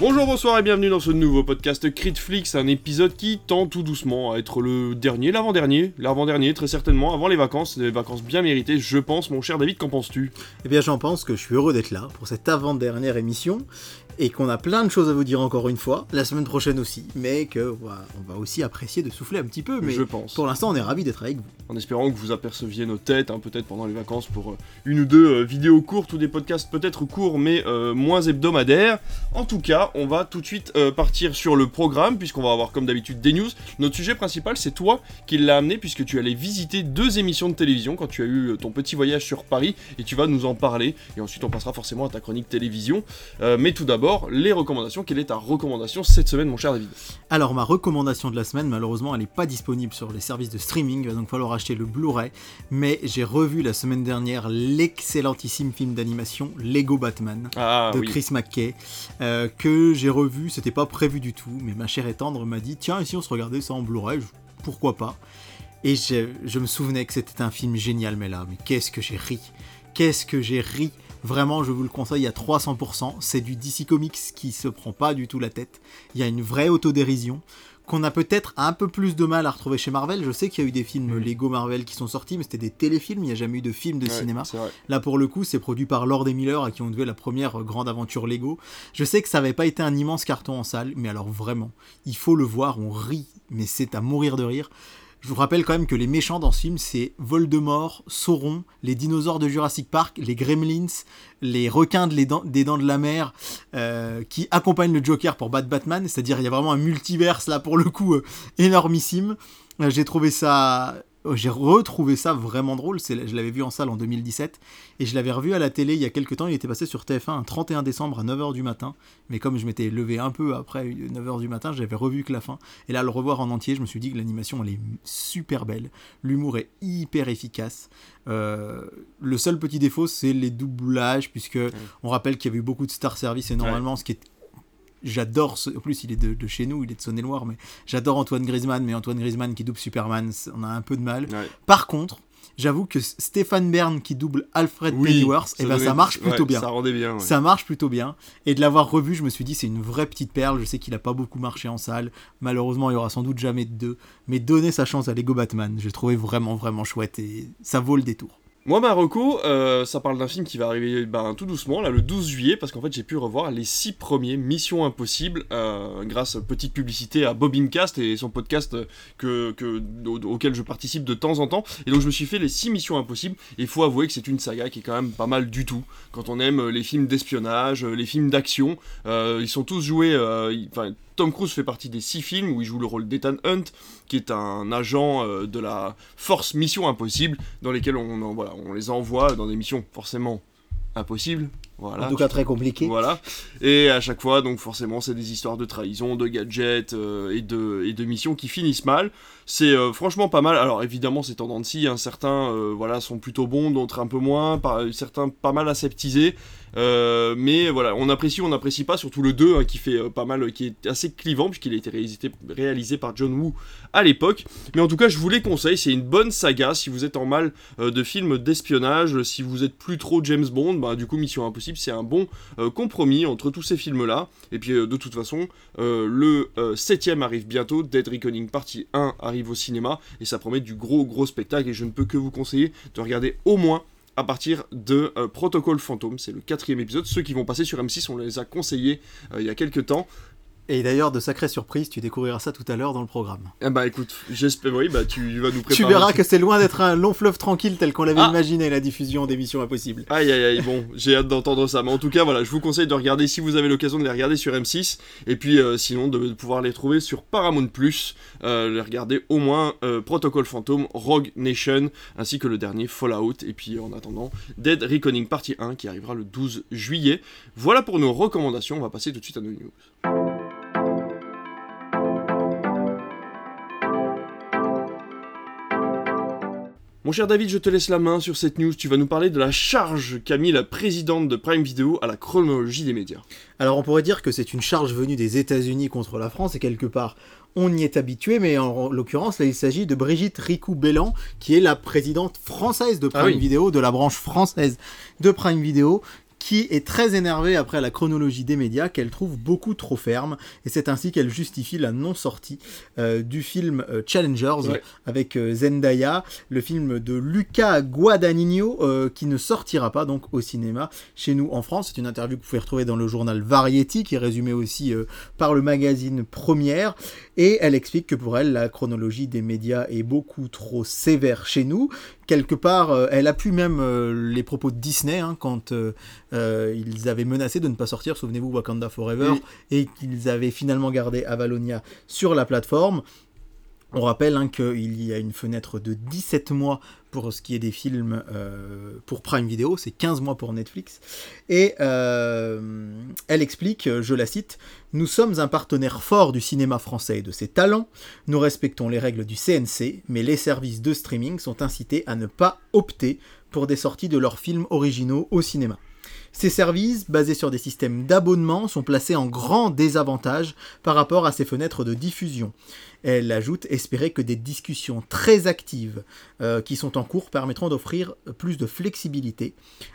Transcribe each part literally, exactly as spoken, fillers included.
Bonjour, bonsoir et bienvenue dans ce nouveau podcast Critflix, un épisode qui tend tout doucement à être le dernier, l'avant-dernier, l'avant-dernier très certainement, avant les vacances, des vacances bien méritées, je pense. Mon cher David, qu'en penses-tu? Eh bien j'en pense que je suis heureux d'être là pour cette avant-dernière émission, et qu'on a plein de choses à vous dire encore une fois, la semaine prochaine aussi, mais que bah, on va aussi apprécier de souffler un petit peu, mais je pense. Pour l'instant on est ravis d'être avec vous. En espérant que vous aperceviez nos têtes, hein, peut-être pendant les vacances pour euh, une ou deux euh, vidéos courtes, ou des podcasts peut-être courts, mais euh, moins hebdomadaires. En tout cas, on va tout de suite euh, partir sur le programme, puisqu'on va avoir comme d'habitude des news. Notre sujet principal, c'est toi qui l'as amené, puisque tu allais visiter deux émissions de télévision quand tu as eu euh, ton petit voyage sur Paris, et tu vas nous en parler, et ensuite on passera forcément à ta chronique télévision. Euh, mais tout d'abord, les recommandations. Quelle est ta recommandation cette semaine, mon cher David? Alors, ma recommandation de la semaine, malheureusement, elle n'est pas disponible sur les services de streaming, il va donc falloir acheter le Blu-ray, mais j'ai revu la semaine dernière l'excellentissime film d'animation Lego Batman, ah, de oui. Chris McKay, euh, que j'ai revu, c'était pas prévu du tout, mais ma chère et tendre m'a dit « Tiens, et si on se regardait ça en Blu-ray, pourquoi pas ?» Et je, je me souvenais que c'était un film génial, mais là, mais qu'est-ce que j'ai ri Qu'est-ce que j'ai ri Vraiment, je vous le conseille à trois cents pour cent, c'est du D C Comics qui se prend pas du tout la tête. Il y a une vraie autodérision qu'on a peut-être un peu plus de mal à retrouver chez Marvel. Je sais qu'il y a eu des films mmh. Lego Marvel qui sont sortis, mais c'était des téléfilms, il n'y a jamais eu de film de ouais, cinéma. Là, pour le coup, c'est produit par Lord et Miller, à qui on devait la première grande aventure Lego. Je sais que ça n'avait pas été un immense carton en salle, mais alors vraiment, il faut le voir, on rit, mais c'est à mourir de rire. Je vous rappelle quand même que les méchants dans ce film, c'est Voldemort, Sauron, les dinosaures de Jurassic Park, les gremlins, les requins de les dents, des dents de la mer euh, qui accompagnent le Joker pour battre Batman. C'est-à-dire il y a vraiment un multiverse là pour le coup euh, énormissime. Euh, j'ai trouvé ça... J'ai retrouvé ça vraiment drôle, c'est, je l'avais vu en salle en deux mille dix-sept, et je l'avais revu à la télé il y a quelques temps, il était passé sur T F un un trente et un décembre à neuf heures du matin, mais comme je m'étais levé un peu après neuf heures du matin, j'avais revu que la fin, et là le revoir en entier, je me suis dit que l'animation elle est super belle, l'humour est hyper efficace, euh, le seul petit défaut c'est les doublages, puisque ouais. on rappelle qu'il y avait eu beaucoup de star service, et normalement ouais. ce qui est... J'adore, ce... en plus il est de, de chez nous, il est de Saône-et-Loire, mais j'adore Antoine Griezmann, mais Antoine Griezmann qui double Superman, on a un peu de mal. Ouais. Par contre, j'avoue que Stéphane Bern qui double Alfred oui, Pennyworth, ça, eh ben, donnait... ça marche plutôt ouais, bien. Ça rendait bien. Ouais. Ça marche plutôt bien. Et de l'avoir revu, je me suis dit c'est une vraie petite perle, je sais qu'il n'a pas beaucoup marché en salle, malheureusement il n'y aura sans doute jamais de deux, mais donner sa chance à Lego Batman, je l'ai trouvé vraiment vraiment chouette et ça vaut le détour. Moi, ma reco, euh, ça parle d'un film qui va arriver ben, tout doucement, là, le douze juillet, parce qu'en fait, j'ai pu revoir les six premiers Mission Impossible, euh, grâce à petite publicité à Bobincast et son podcast que, que, au, auquel je participe de temps en temps. Et donc, je me suis fait les six Missions Impossibles, et il faut avouer que c'est une saga qui est quand même pas mal du tout. Quand on aime les films d'espionnage, les films d'action, euh, ils sont tous joués... Euh, y, Tom Cruise fait partie des six films où il joue le rôle d'Ethan Hunt, qui est un agent euh, de la force Mission Impossible, dans lesquels on, on, voilà, on les envoie dans des missions forcément impossibles. Voilà. En tout cas très compliqué. Voilà. Et à chaque fois, donc forcément, c'est des histoires de trahison, de gadgets euh, et, de, et de missions qui finissent mal. C'est euh, franchement pas mal. Alors évidemment, c'est tendance si hein, certains euh, voilà, sont plutôt bons, d'autres un peu moins, par, certains pas mal aseptisés. Euh, mais voilà, on apprécie ou on n'apprécie pas, surtout le deux hein, qui fait euh, pas mal, qui est assez clivant puisqu'il a été réalisé, réalisé par John Woo à l'époque. Mais en tout cas, je vous les conseille, c'est une bonne saga si vous êtes en mal euh, de films d'espionnage, si vous êtes plus trop James Bond, bah du coup Mission Impossible, c'est un bon euh, compromis entre tous ces films-là. Et puis euh, de toute façon, euh, le euh, septième arrive bientôt, Dead Reckoning partie un arrive au cinéma et ça promet du gros gros spectacle et je ne peux que vous conseiller de regarder au moins à partir de euh, Protocole Fantôme, c'est le quatrième épisode, ceux qui vont passer sur M six, on les a conseillés euh, il y a quelques temps. Et d'ailleurs, de sacrées surprises, tu découvriras ça tout à l'heure dans le programme. Ah bah écoute, j'espère, oui, bah tu vas nous préparer. Tu verras que c'est loin d'être un long fleuve tranquille tel qu'on l'avait ah. imaginé, la diffusion des Missions Impossibles. Aïe aïe aïe, bon, j'ai hâte d'entendre ça. Mais en tout cas, voilà, je vous conseille de regarder si vous avez l'occasion de les regarder sur M six. Et puis euh, sinon, de, de pouvoir les trouver sur Paramount+, euh, les regarder au moins euh, Protocole Fantôme, Rogue Nation, ainsi que le dernier Fallout. Et puis en attendant, Dead Reckoning partie un qui arrivera le douze juillet. Voilà pour nos recommandations, on va passer tout de suite à nos news. Mon cher David, je te laisse la main sur cette news, tu vas nous parler de la charge qu'a mis la présidente de Prime Video à la chronologie des médias. Alors on pourrait dire que c'est une charge venue des États-Unis contre la France et quelque part on y est habitué, mais en l'occurrence là il s'agit de Brigitte Ricou-Bellan qui est la présidente française de Prime ah oui. Video, de la branche française de Prime Video, qui est très énervée après la chronologie des médias qu'elle trouve beaucoup trop ferme, et c'est ainsi qu'elle justifie la non-sortie euh, du film euh, Challengers, ouais. avec euh, Zendaya, le film de Luca Guadagnino euh, qui ne sortira pas donc au cinéma chez nous en France. C'est une interview que vous pouvez retrouver dans le journal Variety, qui est résumée aussi euh, par le magazine Première, et elle explique que pour elle la chronologie des médias est beaucoup trop sévère chez nous. Quelque part, euh, elle appuie même euh, les propos de Disney hein, quand euh, euh, ils avaient menacé de ne pas sortir, souvenez-vous, Wakanda Forever, oui. et qu'ils avaient finalement gardé Avalonia sur la plateforme. On rappelle hein, qu'il y a une fenêtre de dix-sept mois pour ce qui est des films euh, pour Prime Video, c'est quinze mois pour Netflix. Et euh, elle explique, je la cite, « Nous sommes un partenaire fort du cinéma français et de ses talents. Nous respectons les règles du C N C, mais les services de streaming sont incités à ne pas opter pour des sorties de leurs films originaux au cinéma. » Ces services, basés sur des systèmes d'abonnement, sont placés en grand désavantage par rapport à ces fenêtres de diffusion. Elle ajoute espérer que des discussions très actives euh, qui sont en cours permettront d'offrir plus de flexibilité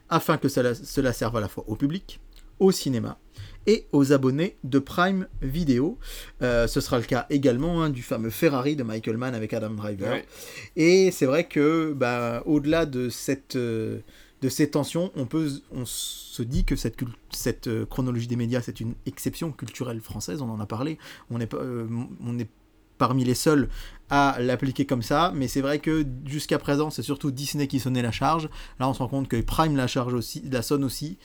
afin que cela, cela serve à la fois au public, au cinéma et aux abonnés de Prime Video. Euh, ce sera le cas également hein, du fameux Ferrari de Michael Mann avec Adam Driver. Ouais. Et c'est vrai que, bah, au-delà de cette... Euh, de ces tensions, on, peut, on se dit que cette, cette chronologie des médias, c'est une exception culturelle française, on en a parlé, on est, euh, on est parmi les seuls à l'appliquer comme ça, mais c'est vrai que jusqu'à présent, c'est surtout Disney qui sonnait la charge, là on se rend compte que Prime la, charge aussi, la sonne aussi.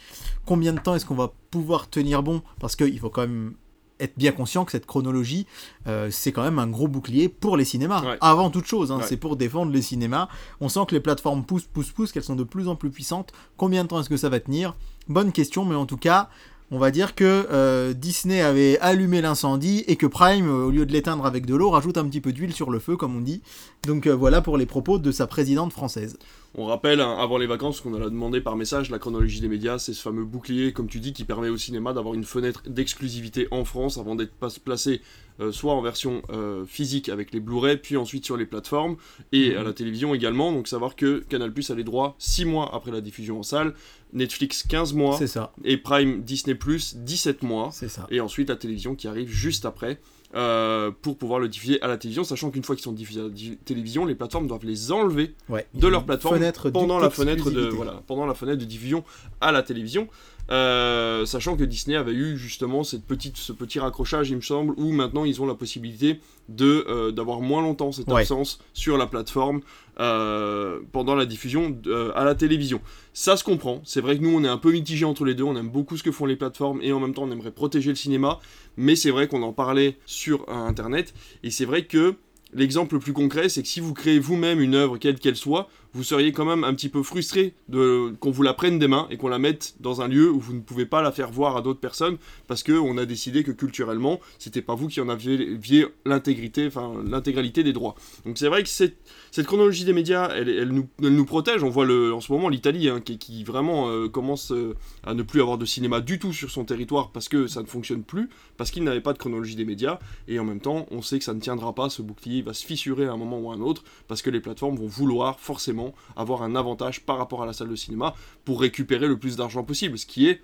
Combien de temps est-ce qu'on va pouvoir tenir bon ? Parce qu'il faut quand même être bien conscient que cette chronologie, euh, c'est quand même un gros bouclier pour les cinémas. Ouais. Avant toute chose, hein, ouais. c'est pour défendre les cinémas. On sent que les plateformes poussent, poussent, poussent, qu'elles sont de plus en plus puissantes. Combien de temps est-ce que ça va tenir ? Bonne question, mais en tout cas, on va dire que euh, Disney avait allumé l'incendie et que Prime, euh, au lieu de l'éteindre avec de l'eau, rajoute un petit peu d'huile sur le feu, comme on dit. Donc euh, voilà pour les propos de sa présidente française. On rappelle, hein, avant les vacances, qu'on a demandé par message, la chronologie des médias, c'est ce fameux bouclier, comme tu dis, qui permet au cinéma d'avoir une fenêtre d'exclusivité en France avant d'être placé euh, soit en version euh, physique avec les Blu-ray, puis ensuite sur les plateformes, et mmh. à la télévision également. Donc savoir que Canal+ a les droits six mois après la diffusion en salle, Netflix quinze mois, c'est ça. Et Prime Disney+, dix-sept mois, c'est ça. Et ensuite la télévision qui arrive juste après. Euh, pour pouvoir le diffuser à la télévision, sachant qu'une fois qu'ils sont diffusés à la di- télévision, les plateformes doivent les enlever ouais, de leur plateforme pendant la, fenêtre de, voilà, pendant la fenêtre de diffusion à la télévision. Euh, sachant que Disney avait eu justement cette petite, ce petit raccrochage, il me semble, où maintenant ils ont la possibilité de, euh, d'avoir moins longtemps cette absence ouais. sur la plateforme euh, pendant la diffusion euh, à la télévision. Ça se comprend, c'est vrai que nous on est un peu mitigés entre les deux, on aime beaucoup ce que font les plateformes et en même temps on aimerait protéger le cinéma, mais c'est vrai qu'on en parlait sur euh, internet, et c'est vrai que l'exemple le plus concret, c'est que si vous créez vous-même une œuvre, quelle qu'elle soit, vous seriez quand même un petit peu frustré de, qu'on vous la prenne des mains et qu'on la mette dans un lieu où vous ne pouvez pas la faire voir à d'autres personnes parce qu'on a décidé que culturellement, c'était pas vous qui en aviez l'intégrité, enfin, l'intégralité des droits. Donc c'est vrai que cette, cette chronologie des médias, elle, elle, nous, elle nous protège. On voit le, en ce moment l'Italie hein, qui, qui vraiment euh, commence euh, à ne plus avoir de cinéma du tout sur son territoire parce que ça ne fonctionne plus, parce qu'il n'avait pas de chronologie des médias. Et en même temps, on sait que ça ne tiendra pas, ce bouclier il va se fissurer à un moment ou à un autre parce que les plateformes vont vouloir forcément avoir un avantage par rapport à la salle de cinéma pour récupérer le plus d'argent possible, ce qui est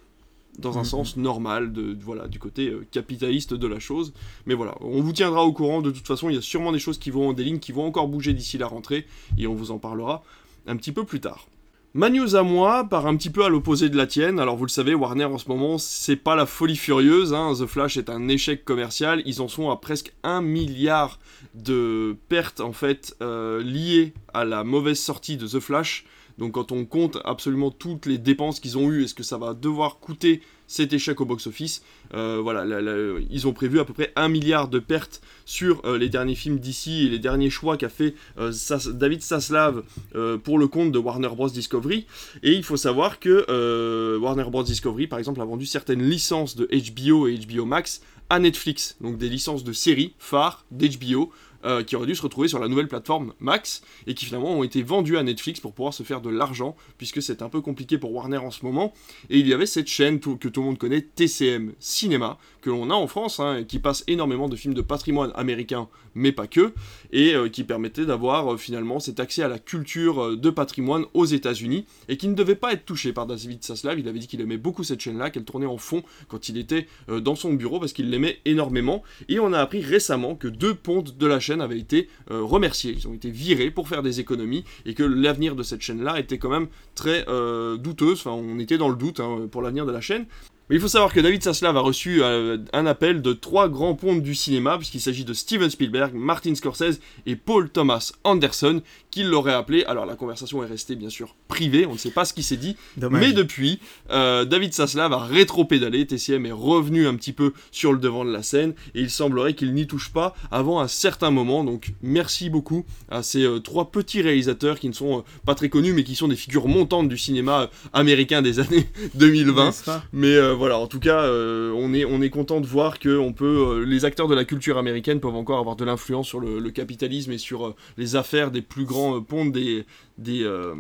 dans un mmh. sens normal de, de, voilà, du côté euh, capitaliste de la chose. Mais voilà, on vous tiendra au courant, de toute façon il y a sûrement des choses qui vont, des lignes qui vont encore bouger d'ici la rentrée et on vous en parlera un petit peu plus tard. Ma news à moi part un petit peu à l'opposé de la tienne. Alors vous le savez, Warner en ce moment, c'est pas la folie furieuse. Hein. The Flash est un échec commercial. Ils en sont à presque un milliard de pertes en fait euh, liées à la mauvaise sortie de The Flash. Donc quand on compte absolument toutes les dépenses qu'ils ont eues et ce que ça va devoir coûter cet échec au box-office, euh, voilà, la, la, ils ont prévu à peu près un milliard de pertes sur euh, les derniers films D C et les derniers choix qu'a fait euh, Sas- David Zaslav euh, pour le compte de Warner Bros Discovery. Et il faut savoir que euh, Warner Bros Discovery, par exemple, a vendu certaines licences de H B O et H B O Max à Netflix, donc des licences de séries phares d'H B O euh, qui auraient dû se retrouver sur la nouvelle plateforme Max et qui finalement ont été vendues à Netflix pour pouvoir se faire de l'argent puisque c'est un peu compliqué pour Warner en ce moment. Et il y avait cette chaîne tout, que tout le monde connaît, T C M Cinéma, que l'on a en France, hein, qui passe énormément de films de patrimoine américain, mais pas que, et euh, qui permettait d'avoir euh, finalement cet accès à la culture euh, de patrimoine aux États-Unis et qui ne devait pas être touché par David Zaslav. Il avait dit qu'il aimait beaucoup cette chaîne-là, qu'elle tournait en fond quand il était euh, dans son bureau parce qu'il l'aimait énormément. Et on a appris récemment que deux pontes de la chaîne avaient été euh, remerciés, ils ont été virés pour faire des économies et que l'avenir de cette chaîne-là était quand même très euh, douteuse. Enfin, on était dans le doute hein, pour l'avenir de la chaîne. Mais il faut savoir que David Zaslav a reçu euh, un appel de trois grands pontes du cinéma, puisqu'il s'agit de Steven Spielberg, Martin Scorsese et Paul Thomas Anderson, qui l'auraient appelé. Alors la conversation est restée bien sûr privée, on ne sait pas ce qui s'est dit. Dommage. Mais depuis, euh, David Zaslav a rétro-pédalé, T C M est revenu un petit peu sur le devant de la scène, et il semblerait qu'il n'y touche pas avant un certain moment. Donc merci beaucoup à ces euh, trois petits réalisateurs qui ne sont euh, pas très connus, mais qui sont des figures montantes du cinéma euh, américain des années deux mille vingt. Mais euh, voilà, en tout cas, euh, on est, on est content de voir que on peut, euh, les acteurs de la culture américaine peuvent encore avoir de l'influence sur le, le capitalisme et sur euh, les affaires des plus grands euh, pontes des, des, euh,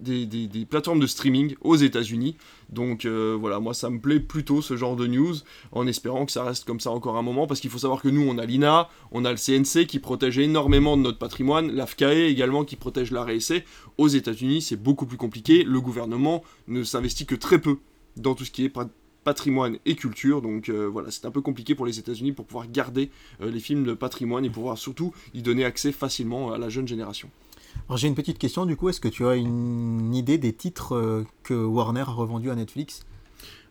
des, des, des plateformes de streaming aux États-Unis. Donc euh, voilà, moi ça me plaît plutôt ce genre de news, en espérant que ça reste comme ça encore un moment, parce qu'il faut savoir que nous on a l'I N A, on a le C N C qui protège énormément de notre patrimoine, l'A F C A E également qui protège l'A R E S C. Aux États-Unis c'est beaucoup plus compliqué, le gouvernement ne s'investit que très peu dans tout ce qui est patrimoine et culture, donc euh, voilà, c'est un peu compliqué pour les États-Unis pour pouvoir garder euh, les films de patrimoine et pouvoir surtout y donner accès facilement à la jeune génération. Alors j'ai une petite question du coup, est-ce que tu as une idée des titres euh, que Warner a revendus à Netflix ?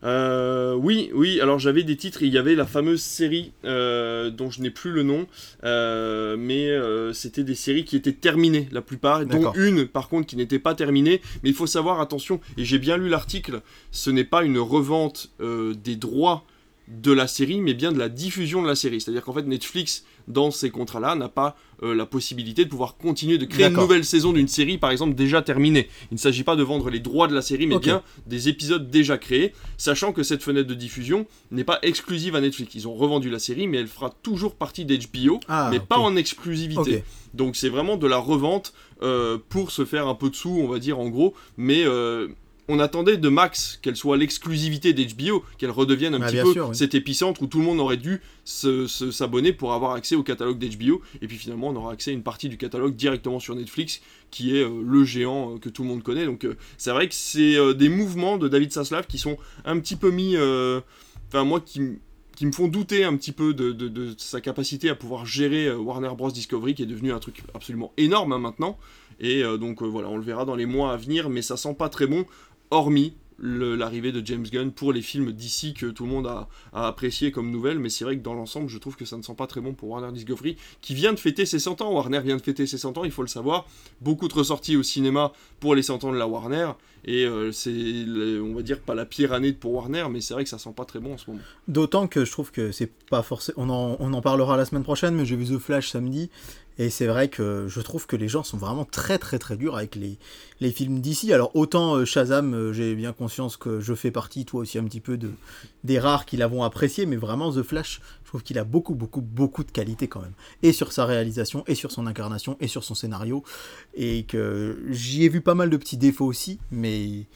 Euh, oui, oui, alors j'avais des titres, il y avait la fameuse série euh, dont je n'ai plus le nom, euh, mais euh, c'était des séries qui étaient terminées la plupart, dont une par contre qui n'était pas terminée, mais il faut savoir, attention, et j'ai bien lu l'article, ce n'est pas une revente euh, des droits de la série, mais bien de la diffusion de la série, c'est-à-dire qu'en fait Netflix, dans ces contrats-là, n'a pas euh, la possibilité de pouvoir continuer de créer D'accord. une nouvelle saison d'une série, par exemple, déjà terminée. Il ne s'agit pas de vendre les droits de la série, mais okay. bien des épisodes déjà créés, sachant que cette fenêtre de diffusion n'est pas exclusive à Netflix. Ils ont revendu la série, mais elle fera toujours partie d'H B O, ah, mais okay. pas en exclusivité. Okay. Donc c'est vraiment de la revente euh, pour se faire un peu de sous, on va dire, en gros, mais... Euh, on attendait de Max qu'elle soit l'exclusivité d'H B O, qu'elle redevienne un bah, petit peu sûr, oui. cet épicentre où tout le monde aurait dû se, se, s'abonner pour avoir accès au catalogue d'H B O. Et puis finalement, on aura accès à une partie du catalogue directement sur Netflix, qui est euh, le géant euh, que tout le monde connaît. Donc euh, c'est vrai que c'est euh, des mouvements de David Zaslav qui sont un petit peu mis... Enfin, euh, moi qui... qui me font douter un petit peu de, de, de sa capacité à pouvoir gérer euh, Warner Bros Discovery, qui est devenu un truc absolument énorme hein, maintenant. Et euh, donc euh, voilà, on le verra dans les mois à venir, mais ça sent pas très bon, hormis le, l'arrivée de James Gunn pour les films D C que tout le monde a, a apprécié comme nouvelle. Mais c'est vrai que dans l'ensemble, je trouve que ça ne sent pas très bon pour Warner Discovery, qui vient de fêter ses cent ans. Warner vient de fêter ses cent ans, il faut le savoir. Beaucoup de ressorties au cinéma pour les cent ans de la Warner. Et euh, c'est, on va dire, pas la pire année pour Warner, mais c'est vrai que ça sent pas très bon en ce moment. D'autant que je trouve que c'est pas forcément... On en, on en parlera la semaine prochaine, mais j'ai vu The Flash samedi, et c'est vrai que je trouve que les gens sont vraiment très très très durs avec les, les films d'ici. Alors autant euh, Shazam, euh, j'ai bien conscience que je fais partie, toi aussi, un petit peu de, des rares qui l'avons apprécié, mais vraiment The Flash, je trouve qu'il a beaucoup beaucoup beaucoup de qualité quand même. Et sur sa réalisation, et sur son incarnation, et sur son scénario, et que j'y ai vu pas mal de petits défauts aussi, mais Et,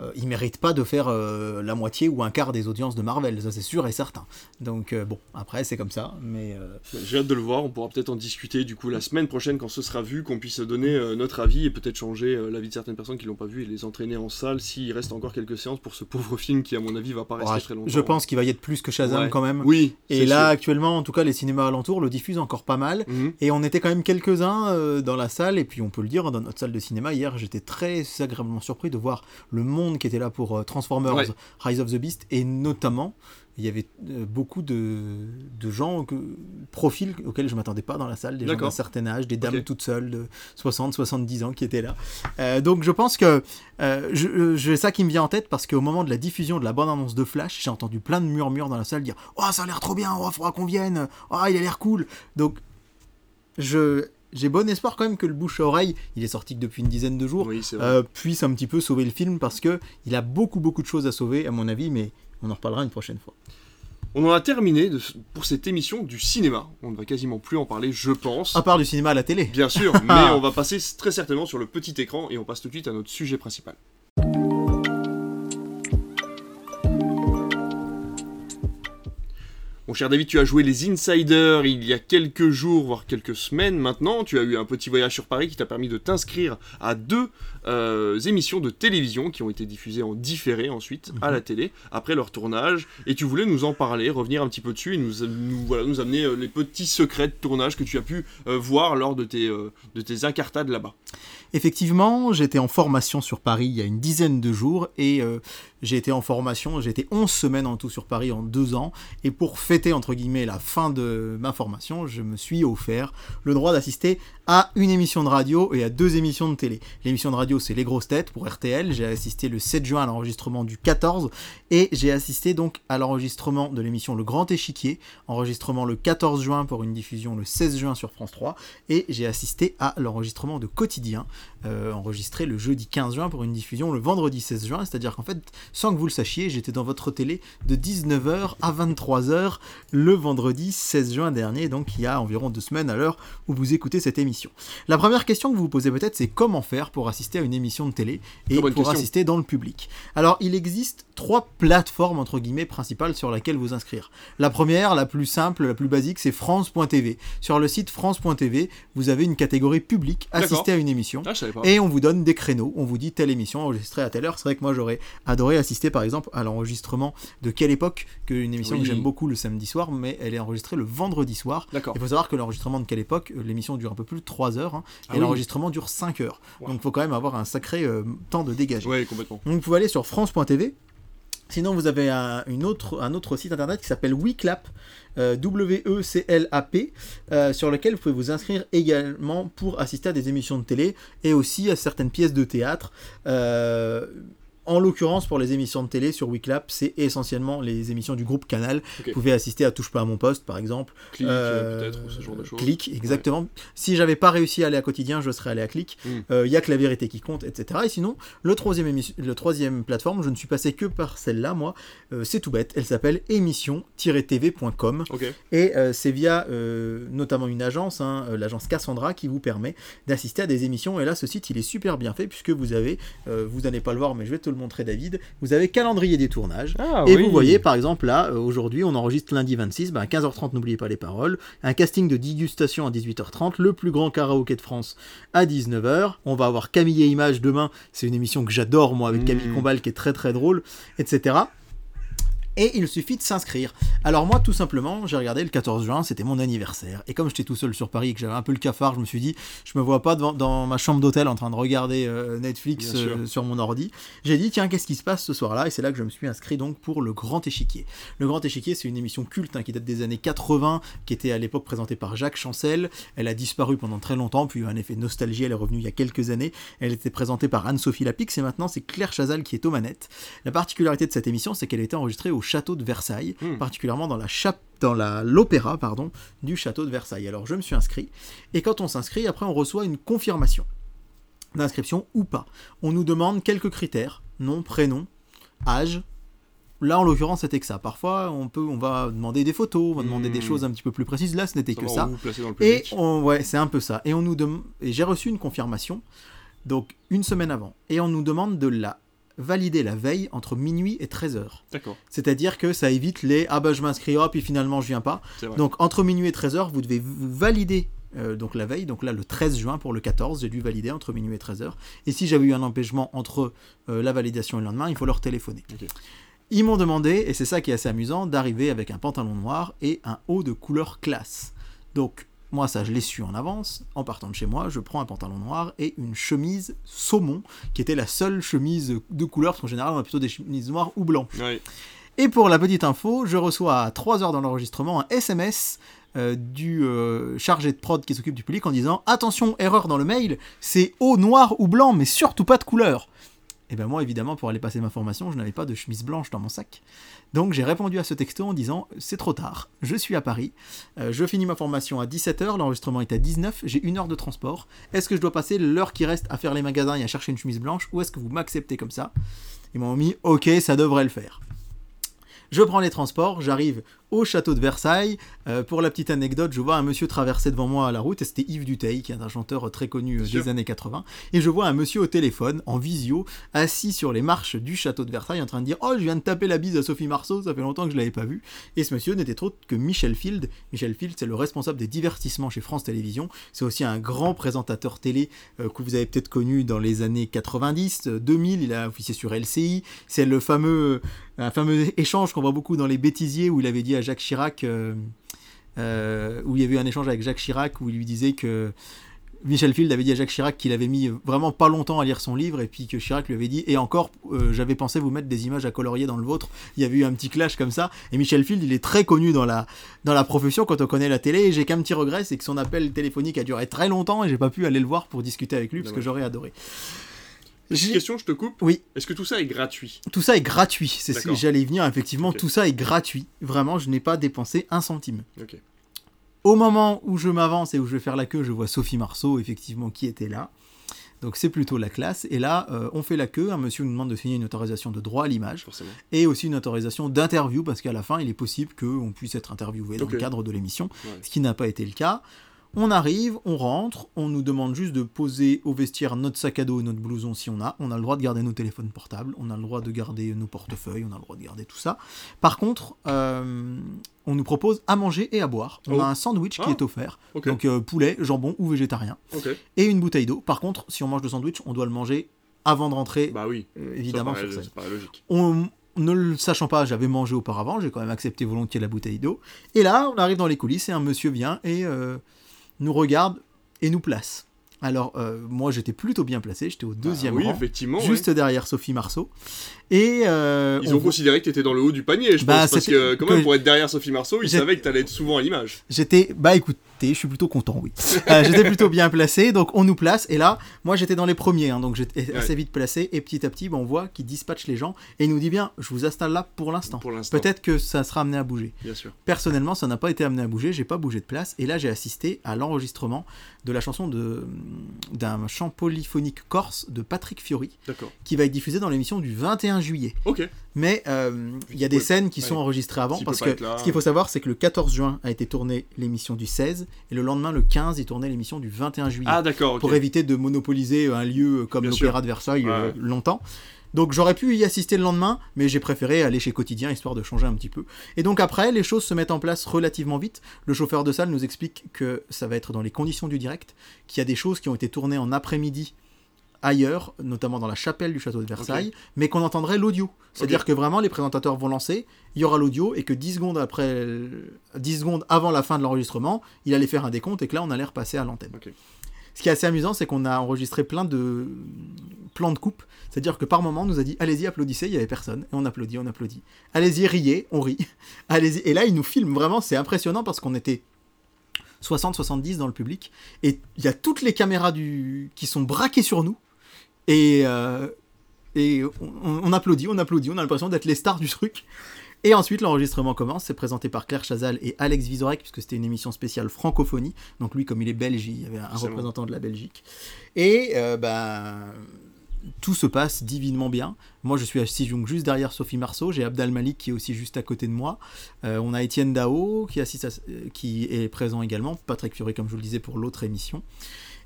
euh, il ne mérite pas de faire euh, la moitié ou un quart des audiences de Marvel, ça c'est sûr et certain. Donc euh, bon, après c'est comme ça, mais... Euh... J'ai hâte de le voir, on pourra peut-être en discuter du coup la semaine prochaine quand ce sera vu, qu'on puisse donner euh, notre avis et peut-être changer euh, l'avis de certaines personnes qui ne l'ont pas vu et les entraîner en salle s'il reste encore quelques séances pour ce pauvre film qui à mon avis ne va pas rester ouais, très longtemps. Je pense qu'il va y être plus que Shazam ouais. quand même. Oui. Et là sûr. Actuellement, en tout cas les cinémas alentours le diffusent encore pas mal, mm-hmm. et on était quand même quelques-uns euh, dans la salle, et puis on peut le dire, dans notre salle de cinéma hier, j'étais très agréablement surpris de voir le monde qui était là pour Transformers, ouais. Rise of the Beast, et notamment il y avait beaucoup de, de gens que, profils auxquels je m'attendais pas dans la salle, des D'accord. gens d'un certain âge, des dames okay. toutes seules de soixante à soixante-dix ans qui étaient là, euh, donc je pense que euh, je, je, ça qui me vient en tête, parce qu'au moment de la diffusion de la bande annonce de Flash, j'ai entendu plein de murmures dans la salle dire « Oh ça a l'air trop bien, oh faudra qu'on vienne, oh il a l'air cool », donc je... J'ai bon espoir quand même que le bouche à oreille, il est sorti que depuis une dizaine de jours, oui, euh, puisse un petit peu sauver le film, parce que il a beaucoup beaucoup de choses à sauver à mon avis, mais on en reparlera une prochaine fois. On en a terminé de, pour cette émission du cinéma. On ne va quasiment plus en parler, je pense. À part du cinéma à la télé. Bien sûr, mais on va passer très certainement sur le petit écran, et on passe tout de suite à notre sujet principal. Mon cher David, tu as joué les Insiders il y a quelques jours, voire quelques semaines maintenant. Tu as eu un petit voyage sur Paris qui t'a permis de t'inscrire à deux euh, émissions de télévision qui ont été diffusées en différé ensuite à la télé, après leur tournage. Et tu voulais nous en parler, revenir un petit peu dessus et nous, nous, voilà, nous amener les petits secrets de tournage que tu as pu euh, voir lors de tes, euh, de tes incartades là-bas. Effectivement, j'étais en formation sur Paris il y a une dizaine de jours et euh, j'ai été en formation, j'ai été onze semaines en tout sur Paris en deux ans. Et pour fêter entre guillemets la fin de ma formation, je me suis offert le droit d'assister à une émission de radio et à deux émissions de télé. L'émission de radio, c'est Les Grosses Têtes pour R T L. J'ai assisté le sept juin à l'enregistrement du quatorze et j'ai assisté donc à l'enregistrement de l'émission Le Grand Échiquier, enregistrement le quatorze juin pour une diffusion le seize juin sur France trois, et j'ai assisté à l'enregistrement de Quotidien, Euh, enregistré le jeudi quinze juin pour une diffusion le vendredi seize juin, c'est-à-dire qu'en fait, sans que vous le sachiez, j'étais dans votre télé de dix-neuf heures à vingt-trois heures le vendredi seize juin dernier, donc il y a environ deux semaines à l'heure où vous écoutez cette émission. La première question que vous vous posez peut-être, c'est comment faire pour assister à une émission de télé et pour question. assister dans le public. Alors, il existe trois plateformes entre guillemets principales sur laquelle vous inscrire. La première, la plus simple, la plus basique, c'est france point t v. Sur le site france point t v, vous avez une catégorie publique, assister à une émission. Ah, et on vous donne des créneaux, on vous dit telle émission enregistrée à telle heure. C'est vrai que moi j'aurais adoré assister par exemple à l'enregistrement de Quelle Époque, une émission oui. que j'aime beaucoup le samedi soir, mais elle est enregistrée le vendredi soir. D'accord. Il faut savoir que l'enregistrement de Quelle Époque, l'émission dure un peu plus de trois heures hein, ah et oui. l'enregistrement dure cinq heures. Wow. Donc il faut quand même avoir un sacré euh, temps de dégager. Ouais, complètement. Donc vous pouvez aller sur france point t v. Sinon, vous avez un, une autre, un autre site internet qui s'appelle WeClap, euh, W E C L A P, euh, sur lequel vous pouvez vous inscrire également pour assister à des émissions de télé et aussi à certaines pièces de théâtre. Euh, En l'occurrence, pour les émissions de télé sur WeClap, c'est essentiellement les émissions du groupe Canal. Okay. Vous pouvez assister à Touche pas à mon poste, par exemple. Clic, euh, peut-être, ou ce genre de choses. Clic, exactement. Ouais. Si j'avais pas réussi à aller à Quotidien, je serais allé à Clic. Il mm. euh, y a que la vérité qui compte, et cetera. Et sinon, le troisième, émission, le troisième plateforme, je ne suis passé que par celle-là, moi. Euh, c'est tout bête. Elle s'appelle émission tiret t v point com. Okay. Et euh, c'est via euh, notamment une agence, hein, l'agence Cassandra, qui vous permet d'assister à des émissions. Et là, ce site, il est super bien fait, puisque vous avez, euh, vous n'allez pas le voir, mais je vais te le montrer David, vous avez calendrier des tournages ah, et oui. vous voyez par exemple là aujourd'hui on enregistre lundi vingt-six, ben à quinze heures trente n'oubliez pas les paroles, un casting de dégustation à dix-huit heures trente, le plus grand karaoké de France à dix-neuf heures, on va avoir Camille et Images demain, c'est une émission que j'adore moi avec mmh. Camille Combal qui est très très drôle, etc. Et il suffit de s'inscrire. Alors moi, tout simplement, j'ai regardé le quatorze juin, c'était mon anniversaire. Et comme j'étais tout seul sur Paris et que j'avais un peu le cafard, je me suis dit, je me vois pas devant, dans ma chambre d'hôtel en train de regarder euh, Netflix euh, sur mon ordi. J'ai dit, tiens, qu'est-ce qui se passe ce soir-là ? Et c'est là que je me suis inscrit donc pour Le Grand Échiquier. Le Grand Échiquier, c'est une émission culte hein, qui date des années quatre-vingts, qui était à l'époque présentée par Jacques Chancel. Elle a disparu pendant très longtemps, puis un effet de nostalgie, elle est revenue il y a quelques années. Elle était présentée par Anne-Sophie Lapix et maintenant c'est Claire Chazal qui est aux manettes. La particularité de cette émission, c'est qu'elle a été enregistrée au château de Versailles, mmh. particulièrement dans la chape dans la, l'opéra pardon, du château de Versailles. Alors je me suis inscrit, et quand on s'inscrit, après on reçoit une confirmation d'inscription ou pas. On nous demande quelques critères, nom, prénom, âge. Là en l'occurrence c'était que ça. Parfois on peut, on va demander des photos, on va demander mmh. des choses un petit peu plus précises. Là ce n'était ça que ça. Et on, ouais, c'est un peu ça. Et on nous dem- et j'ai reçu une confirmation donc une semaine avant, et on nous demande de la valider la veille entre minuit et treize heures. D'accord. C'est-à-dire que ça évite les « Ah bah je m'inscris, oh, puis finalement je viens pas ». Donc entre minuit et treize heures, vous devez vous valider euh, donc la veille. Donc là, le treize juin pour le quatorze, j'ai dû valider entre minuit et treize heures. Et si j'avais eu un empêchement entre euh, la validation et le lendemain, il faut leur téléphoner. Okay. Ils m'ont demandé, et c'est ça qui est assez amusant, d'arriver avec un pantalon noir et un haut de couleur classe. Donc moi, ça, je l'ai su en avance. En partant de chez moi, je prends un pantalon noir et une chemise saumon, qui était la seule chemise de couleur, parce qu'en général, on a plutôt des chemises noires ou blanches. Oui. Et pour la petite info, je reçois à trois heures dans l'enregistrement un S M S euh, du euh, chargé de prod qui s'occupe du public en disant « Attention, erreur dans le mail, c'est haut noir ou blanc, mais surtout pas de couleur !» Et bien moi, évidemment, pour aller passer ma formation, je n'avais pas de chemise blanche dans mon sac. Donc j'ai répondu à ce texto en disant « C'est trop tard, je suis à Paris, euh, je finis ma formation à dix-sept heures, l'enregistrement est à dix-neuf heures, j'ai une heure de transport. Est-ce que je dois passer l'heure qui reste à faire les magasins et à chercher une chemise blanche, ou est-ce que vous m'acceptez comme ça ?» Ils m'ont mis « Ok, ça devrait le faire ». Je prends les transports, j'arrive au château de Versailles. Euh, pour la petite anecdote, je vois un monsieur traverser devant moi à la route, et c'était Yves Duteil, qui est un chanteur très connu des sûr. années quatre-vingt, et je vois un monsieur au téléphone, en visio, assis sur les marches du château de Versailles, en train de dire « Oh, je viens de taper la bise à Sophie Marceau, ça fait longtemps que je ne l'avais pas vue », et ce monsieur n'était autre que Michel Field. Michel Field, c'est le responsable des divertissements chez France Télévisions, c'est aussi un grand présentateur télé euh, que vous avez peut-être connu dans les années quatre-vingt-dix, deux mille, il a officié sur L C I, c'est le fameux, un fameux échange qu'on voit beaucoup dans les bêtisiers, où il avait dit à Jacques Chirac, euh, euh, où il y avait eu un échange avec Jacques Chirac, où il lui disait que Michel Field avait dit à Jacques Chirac qu'il avait mis vraiment pas longtemps à lire son livre, et puis que Chirac lui avait dit « Et encore, euh, j'avais pensé vous mettre des images à colorier dans le vôtre ». Il y avait eu un petit clash comme ça. Et Michel Field, il est très connu dans la, dans la profession quand on connaît la télé. Et j'ai qu'un petit regret, c'est que son appel téléphonique a duré très longtemps et j'ai pas pu aller le voir pour discuter avec lui, parce que j'aurais adoré. J'ai une question, je te coupe. Oui. Est-ce que tout ça est gratuit ? Tout ça est gratuit. C'est ce que j'allais y venir, effectivement. Okay. Tout ça est gratuit. Vraiment, je n'ai pas dépensé un centime. Ok. Au moment où je m'avance et où je vais faire la queue, je vois Sophie Marceau, effectivement, qui était là. Donc c'est plutôt la classe. Et là, euh, on fait la queue. Un monsieur nous demande de signer une autorisation de droit à l'image. Forcément. Et aussi une autorisation d'interview, parce qu'à la fin, il est possible qu'on puisse être interviewé okay. dans le cadre de l'émission, ouais. ce qui n'a pas été le cas. On arrive, on rentre, on nous demande juste de poser au vestiaire notre sac à dos et notre blouson si on a. On a le droit de garder nos téléphones portables, on a le droit de garder nos portefeuilles, on a le droit de garder tout ça. Par contre, euh, on nous propose à manger et à boire. On oh. a un sandwich ah. qui est offert, okay. donc euh, poulet, jambon ou végétarien, okay. et une bouteille d'eau. Par contre, si on mange le sandwich, on doit le manger avant de rentrer, bah oui. euh, évidemment, ça paraît, sur scène. Ça paraît logique. On... Ne le sachant pas, j'avais mangé auparavant, j'ai quand même accepté volontiers la bouteille d'eau. Et là, on arrive dans les coulisses et un monsieur vient et... Euh, nous regarde et nous place. Alors, euh, moi, j'étais plutôt bien placé. J'étais au deuxième ah, oui, rang, effectivement, juste ouais. derrière Sophie Marceau. Et, euh, ils on... ont considéré que tu étais dans le haut du panier, je bah, pense. Parce que, quand même, que... pour être derrière Sophie Marceau, ils savaient que tu allais être souvent à l'image. J'étais... Bah, écoutez, je suis plutôt content, oui. euh, j'étais plutôt bien placé. Donc, on nous place. Et là, moi, j'étais dans les premiers. Hein, donc, j'étais ouais. assez vite placé. Et petit à petit, bah, on voit qu'ils dispatchent les gens. Et ils nous disent bien, je vous installe là pour l'instant. Pour l'instant. Peut-être que ça sera amené à bouger. Bien sûr. Personnellement, ça n'a pas été amené à bouger. J'ai pas bougé de place. Et là, j'ai assisté à l'enregistrement de la chanson de... d'un chant polyphonique corse de Patrick Fiori, d'accord. qui va être diffusé dans l'émission du vingt et un juillet. Okay. Mais euh, il y a des ouais. scènes qui ouais. sont enregistrées avant, si parce que là, ce qu'il faut savoir, c'est que le quatorze juin a été tournée l'émission du seize, et le lendemain, le quinze, est tournée l'émission du vingt et un juillet. Ah, d'accord, okay. Pour éviter de monopoliser un lieu comme bien l'Opéra sûr. De Versailles ouais. euh, longtemps. Donc j'aurais pu y assister le lendemain, mais j'ai préféré aller chez Quotidien, histoire de changer un petit peu. Et donc après, les choses se mettent en place relativement vite. Le chauffeur de salle nous explique que ça va être dans les conditions du direct, qu'il y a des choses qui ont été tournées en après-midi ailleurs, notamment dans la chapelle du château de Versailles, okay. mais qu'on entendrait l'audio. C'est-à-dire okay. que vraiment, les présentateurs vont lancer, il y aura l'audio, et que dix secondes, après, dix secondes avant la fin de l'enregistrement, il allait faire un décompte, et que là, on allait repasser à l'antenne. Okay. Ce qui est assez amusant, c'est qu'on a enregistré plein de plans de coupe. C'est-à-dire que par moment, on nous a dit « Allez-y, applaudissez », il n'y avait personne. Et on applaudit, on applaudit. « Allez-y, riez », on rit. Allez-y. Et là, ils nous filment. Vraiment, c'est impressionnant parce qu'on était soixante à soixante-dix dans le public. Et il y a toutes les caméras du... qui sont braquées sur nous. Et, euh... et on, on applaudit, on applaudit. On a l'impression d'être les stars du truc. Et ensuite, l'enregistrement commence. C'est présenté par Claire Chazal et Alex Vizorek, puisque c'était une émission spéciale francophonie. Donc lui, comme il est belge, il y avait un Exactement. représentant de la Belgique. Et euh, bah, tout se passe divinement bien. Moi, je suis à Sijoung, juste derrière Sophie Marceau. J'ai Abdal Malik qui est aussi juste à côté de moi. Euh, on a Étienne Dao qui, assiste à, qui est présent également. Patrick Fiori, comme je vous le disais, pour l'autre émission.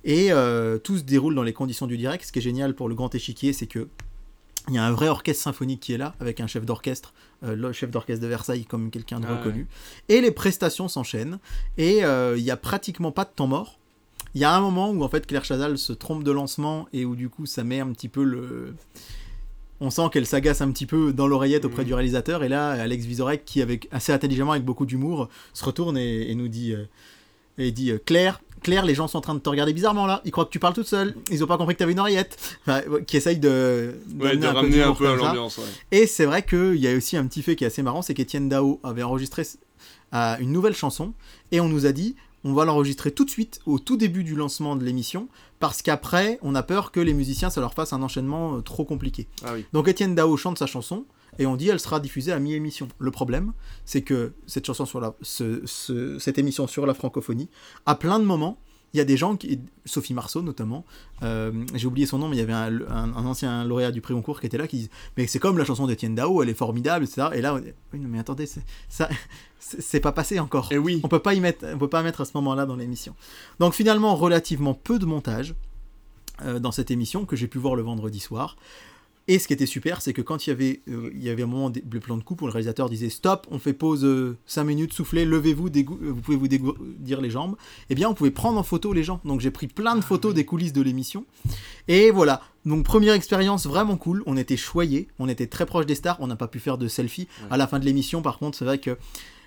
Et euh, tout se déroule dans les conditions du direct. Ce qui est génial pour le Grand Échiquier, c'est que il y a un vrai orchestre symphonique qui est là, avec un chef d'orchestre, euh, le chef d'orchestre de Versailles comme quelqu'un de ah reconnu. Ouais. Et les prestations s'enchaînent, et il euh, n'y a pratiquement pas de temps mort. Il y a un moment où en fait Claire Chazal se trompe de lancement, et où du coup ça met un petit peu le... On sent qu'elle s'agace un petit peu dans l'oreillette auprès mmh. du réalisateur, et là Alex Vizorek, qui avec, assez intelligemment, avec beaucoup d'humour, se retourne et, et nous dit... Euh, et dit euh, Claire, Claire, les gens sont en train de te regarder bizarrement là. Ils croient que tu parles toute seule. Ils n'ont pas compris que tu avais une oreillette. Enfin, qui essaye de, ouais, de un ramener peu un peu à l'ambiance. Ouais. Et c'est vrai qu'il y a aussi un petit fait qui est assez marrant, c'est qu'Étienne Dao avait enregistré euh, une nouvelle chanson et on nous a dit on va l'enregistrer tout de suite au tout début du lancement de l'émission parce qu'après on a peur que les musiciens ça leur fasse un enchaînement euh, trop compliqué. Ah, oui. Donc Étienne Dao chante sa chanson. Et on dit elle sera diffusée à mi-émission. Le problème, c'est que cette chanson sur la, ce, ce, cette émission sur la francophonie, à plein de moments, il y a des gens qui, Sophie Marceau notamment, euh, j'ai oublié son nom, mais il y avait un, un, un ancien lauréat du prix Goncourt qui était là, qui disait mais c'est comme la chanson d'Étienne Daho, elle est formidable, et cetera. Et là, on dit, oui, non, mais attendez, c'est, ça, c'est, c'est pas passé encore. Et oui. On peut pas y mettre, on peut pas mettre à ce moment-là dans l'émission. Donc finalement, relativement peu de montage euh, dans cette émission que j'ai pu voir le vendredi soir. Et ce qui était super, c'est que quand il y avait, euh, il y avait un moment, des, le plan de coupe où le réalisateur disait « Stop, on fait pause euh, cinq minutes, soufflez, levez-vous, dégou- vous pouvez vous dégourdir les jambes », eh bien on pouvait prendre en photo les gens. Donc j'ai pris plein de photos ah, oui. des coulisses de l'émission. Et voilà, donc première expérience vraiment cool, on était choyés, on était très proche des stars, on n'a pas pu faire de selfie. Ouais. À la fin de l'émission, par contre, c'est vrai que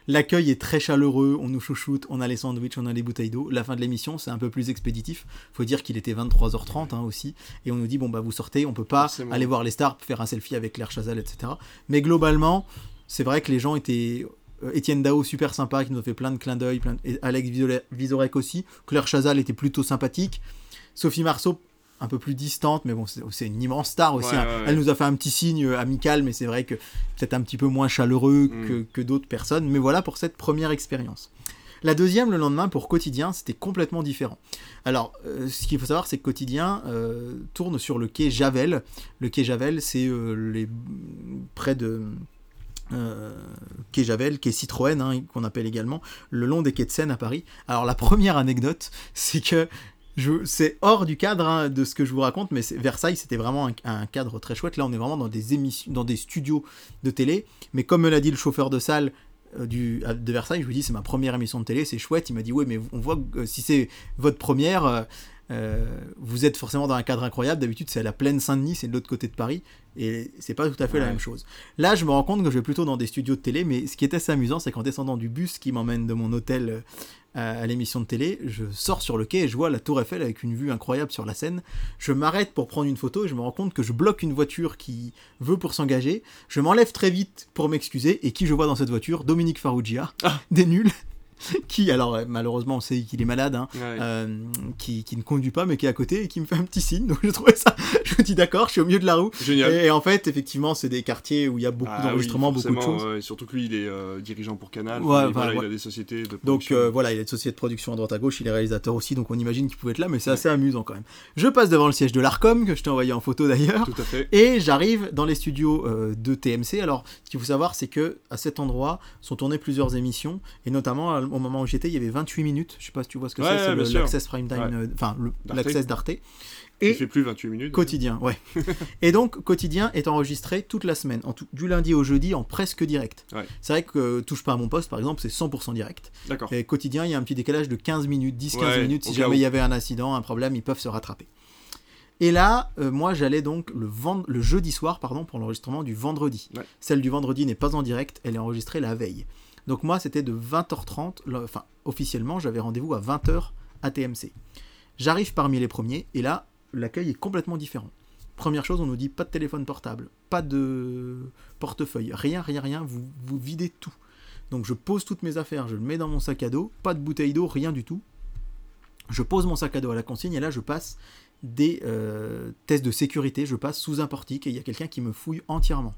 l'accueil est très chaleureux, on nous chouchoute, on a les sandwichs, on a les bouteilles d'eau. La fin de l'émission, c'est un peu plus expéditif. Faut dire qu'il était vingt-trois heures trente hein, aussi. Et on nous dit, bon, bah vous sortez, on peut pas Absolument. aller voir les stars, faire un selfie avec Claire Chazal, et cetera. Mais globalement, c'est vrai que les gens étaient... Étienne Daho, super sympa, qui nous a fait plein de clins d'œil. Plein de... Et Alex Vizorek aussi. Claire Chazal était plutôt sympathique. Sophie Marceau, un peu plus distante, mais bon, c'est une immense star aussi. Ouais, hein. ouais, ouais. Elle nous a fait un petit signe amical, mais c'est vrai que peut-être un petit peu moins chaleureux mmh. que, que d'autres personnes. Mais voilà pour cette première expérience. La deuxième, le lendemain, pour Quotidien, c'était complètement différent. Alors, euh, ce qu'il faut savoir, c'est que Quotidien euh, tourne sur le quai Javel. Le quai Javel, c'est euh, les... près de... Euh, quai Javel, quai Citroën, hein, qu'on appelle également, le long des quais de Seine à Paris. Alors, la première anecdote, c'est que Je, c'est hors du cadre hein, de ce que je vous raconte, mais Versailles, c'était vraiment un, un cadre très chouette. Là, on est vraiment dans des émissions, dans des studios de télé. Mais comme me l'a dit le chauffeur de salle euh, du, de Versailles, je lui dis c'est ma première émission de télé, c'est chouette. Il m'a dit oui, mais on voit que euh, si c'est votre première, euh, euh, vous êtes forcément dans un cadre incroyable. D'habitude, c'est à la plaine Saint-Denis, c'est de l'autre côté de Paris, et c'est pas tout à fait ouais. la même chose. Là, je me rends compte que je vais plutôt dans des studios de télé. Mais ce qui était assez amusant, c'est qu'en descendant du bus qui m'emmène de mon hôtel Euh, à l'émission de télé, je sors sur le quai et je vois la Tour Eiffel avec une vue incroyable sur la Seine. Je m'arrête pour prendre une photo et je me rends compte que je bloque une voiture qui veut pour s'engager. Je m'enlève très vite pour m'excuser et qui je vois dans cette voiture ? Dominique Farrugia, ah. des nuls, qui, alors malheureusement on sait qu'il est malade, hein, ouais. euh, qui, qui ne conduit pas mais qui est à côté et qui me fait un petit signe. Donc je trouvais ça, je me dis d'accord, je suis au milieu de la roue. Génial. Et, et en fait effectivement c'est des quartiers où il y a beaucoup ah, d'enregistrements, oui, beaucoup de choses. Euh, surtout que lui il est euh, dirigeant pour Canal, ouais, enfin, voilà, ouais. il a des sociétés de production. Donc euh, voilà, il a des sociétés de production à droite à gauche, il est réalisateur aussi, donc on imagine qu'il pouvait être là, mais c'est ouais. assez amusant quand même. Je passe devant le siège de l'Arcom, que je t'ai envoyé en photo d'ailleurs. Tout à fait. Et j'arrive dans les studios euh, de T M C. Alors ce qu'il faut savoir c'est que à cet endroit sont tournées plusieurs émissions, et notamment au moment où j'étais il y avait vingt-huit minutes, je sais pas si tu vois ce que ouais, c'est, c'est ouais, le, l'Access Prime Time, ouais. enfin euh, l'Access d'Arte, et il fait plus vingt-huit minutes Quotidien, ouais. Et donc Quotidien est enregistré toute la semaine, en tout, du lundi au jeudi, en presque direct. ouais. C'est vrai que euh, Touche pas à mon poste par exemple, c'est cent pour cent direct. D'accord. Et Quotidien, il y a un petit décalage de quinze minutes, dix quinze ouais, minutes, si jamais il y avait un incident, un problème, ils peuvent se rattraper. Et là, euh, moi, j'allais donc le, vend... le jeudi soir pardon, pour l'enregistrement du vendredi. ouais. Celle du vendredi n'est pas en direct, elle est enregistrée la veille. Donc moi, c'était de vingt heures trente, enfin officiellement, j'avais rendez-vous à vingt heures à T M C. J'arrive parmi les premiers, et là, l'accueil est complètement différent. Première chose, on nous dit pas de téléphone portable, pas de portefeuille, rien, rien, rien, vous, vous videz tout. Donc je pose toutes mes affaires, je le mets dans mon sac à dos, pas de bouteille d'eau, rien du tout. Je pose mon sac à dos à la consigne, et là, je passe des euh, tests de sécurité, je passe sous un portique, et il y a quelqu'un qui me fouille entièrement.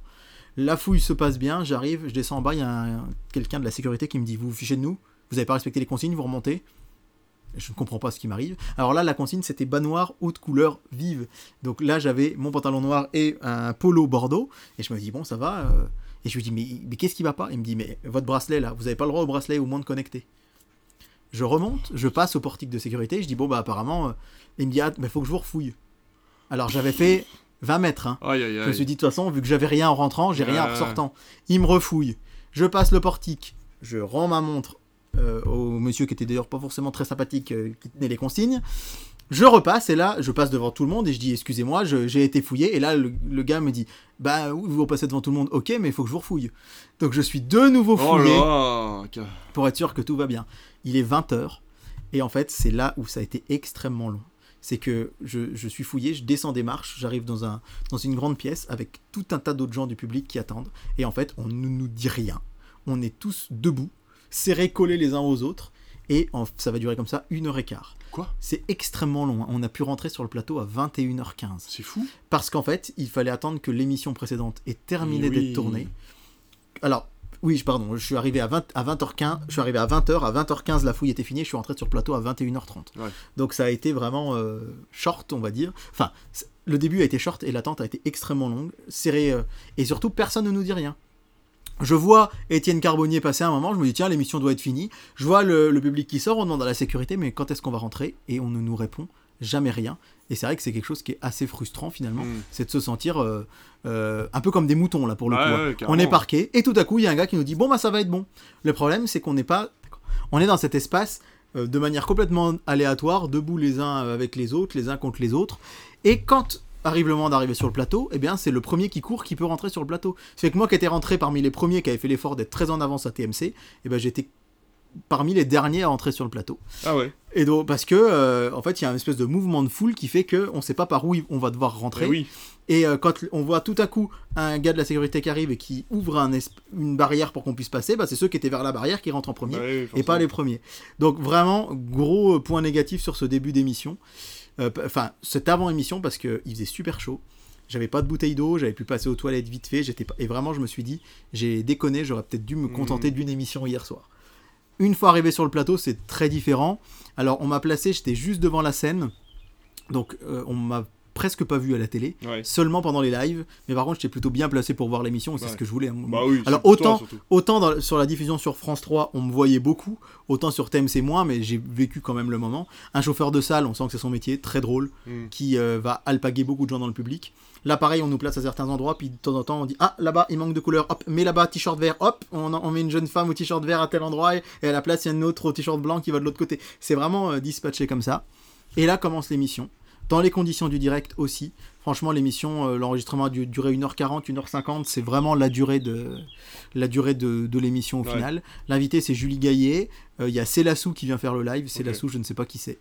La fouille se passe bien, j'arrive, je descends en bas, il y a un, quelqu'un de la sécurité qui me dit « Vous vous fichez de nous ? Vous n'avez pas respecté les consignes, vous remontez ?» Je ne comprends pas ce qui m'arrive. Alors là, la consigne, c'était bas noir, haute couleur, vive. Donc là, j'avais mon pantalon noir et un polo bordeaux. Et je me dis « Bon, ça va euh... ?» Et je lui dis mais, « Mais qu'est-ce qui ne va pas ?» Il me dit « Mais votre bracelet, là, vous n'avez pas le droit au bracelet, au moins de connecter. » Je remonte, je passe au portique de sécurité, je dis « Bon, bah apparemment, euh... » il me dit « Ah, mais faut que je vous refouille. » Alors j'avais fait vingt mètres, hein. aïe, aïe, aïe. Je me suis dit de toute façon, vu que j'avais rien en rentrant, j'ai aïe, rien en ressortant. Il me refouille, je passe le portique, je rends ma montre euh, au monsieur qui était d'ailleurs pas forcément très sympathique, euh, qui tenait les consignes. Je repasse, et là je passe devant tout le monde et je dis excusez-moi, je, j'ai été fouillé. Et là le, le gars me dit bah oui, vous repassez devant tout le monde, ok, mais il faut que je vous refouille. Donc je suis de nouveau fouillé oh là, pour être sûr que tout va bien. Il est vingt heures, et en fait c'est là où ça a été extrêmement long. C'est que je, je suis fouillé, je descends des marches, j'arrive dans, un, dans une grande pièce avec tout un tas d'autres gens du public qui attendent. Et en fait, on ne nous dit rien. On est tous debout, serrés, collés les uns aux autres. Et en, ça va durer comme ça une heure et quart. Quoi ? C'est extrêmement long. On a pu rentrer sur le plateau à vingt et une heures quinze. C'est fou. Parce qu'en fait, il fallait attendre que l'émission précédente ait terminé oui. d'être tournée. Alors, Oui, pardon, je suis arrivé à, vingt, à vingt heures quinze, je suis arrivé à vingt heures, à vingt heures quinze la fouille était finie, je suis rentré sur plateau à vingt et une heures trente. Ouais. Donc ça a été vraiment euh, short, on va dire. Enfin, le début a été short et l'attente a été extrêmement longue, serrée, euh, et surtout personne ne nous dit rien. Je vois Étienne Carbonnier passer un moment, je me dis tiens, l'émission doit être finie. Je vois le, le public qui sort, on demande à la sécurité mais quand est-ce qu'on va rentrer, et on ne nous répond jamais rien. Et c'est vrai que c'est quelque chose qui est assez frustrant finalement, mmh. c'est de se sentir euh, euh, un peu comme des moutons là pour le ah, coup. Ouais, on est parqué et tout à coup il y a un gars qui nous dit bon bah ça va être bon. Le problème c'est qu'on n'est pas, on est dans cet espace euh, de manière complètement aléatoire, debout les uns avec les autres, les uns contre les autres. Et quand arrive le moment d'arriver sur le plateau, eh bien c'est le premier qui court qui peut rentrer sur le plateau. C'est que moi qui étais rentré parmi les premiers, qui avait fait l'effort d'être très en avance à T M C, eh ben j'étais parmi les derniers à entrer sur le plateau. Ah ouais. Et donc parce que euh, en fait il y a une espèce de mouvement de foule qui fait que on sait pas par où on va devoir rentrer. Et, oui. et euh, quand on voit tout à coup un gars de la sécurité qui arrive et qui ouvre un es- une barrière pour qu'on puisse passer, bah c'est ceux qui étaient vers la barrière qui rentrent en premier, bah oui, et pas les premiers. Donc vraiment gros point négatif sur ce début d'émission. Enfin, euh, cette avant-émission, parce qu'il faisait super chaud. J'avais pas de bouteille d'eau, j'avais pu passer aux toilettes vite fait. J'étais pas... Et vraiment, je me suis dit, j'ai déconné, j'aurais peut-être dû me contenter mmh. d'une émission hier soir. Une fois arrivé sur le plateau, c'est très différent. Alors, on m'a placé, j'étais juste devant la scène. Donc, euh, on m'a presque pas vu à la télé, ouais. seulement pendant les lives. Mais par contre, j'étais plutôt bien placé pour voir l'émission, et c'est ouais. ce que je voulais. Bah oui, alors autant, toi, autant dans, sur la diffusion sur France trois, on me voyait beaucoup, autant sur T M C moins, mais j'ai vécu quand même le moment. Un chauffeur de salle, on sent que c'est son métier, très drôle, mm. qui euh, va alpaguer beaucoup de gens dans le public. Là, pareil, on nous place à certains endroits, puis de temps en temps, on dit ah, là-bas, il manque de couleur, hop, mais là-bas, t-shirt vert, hop, on, on met une jeune femme au t-shirt vert à tel endroit, et à la place, il y a une autre au t-shirt blanc qui va de l'autre côté. C'est vraiment euh, dispatché comme ça. Et là commence l'émission. Dans les conditions du direct aussi. Franchement, l'émission, euh, l'enregistrement a duré une heure quarante, une heure cinquante. C'est vraiment la durée de, la durée de, de l'émission au ouais. final. L'invité, c'est Julie Gaillet. Il euh, y a Célassou qui vient faire le live. Célassou, okay. je ne sais pas qui c'est.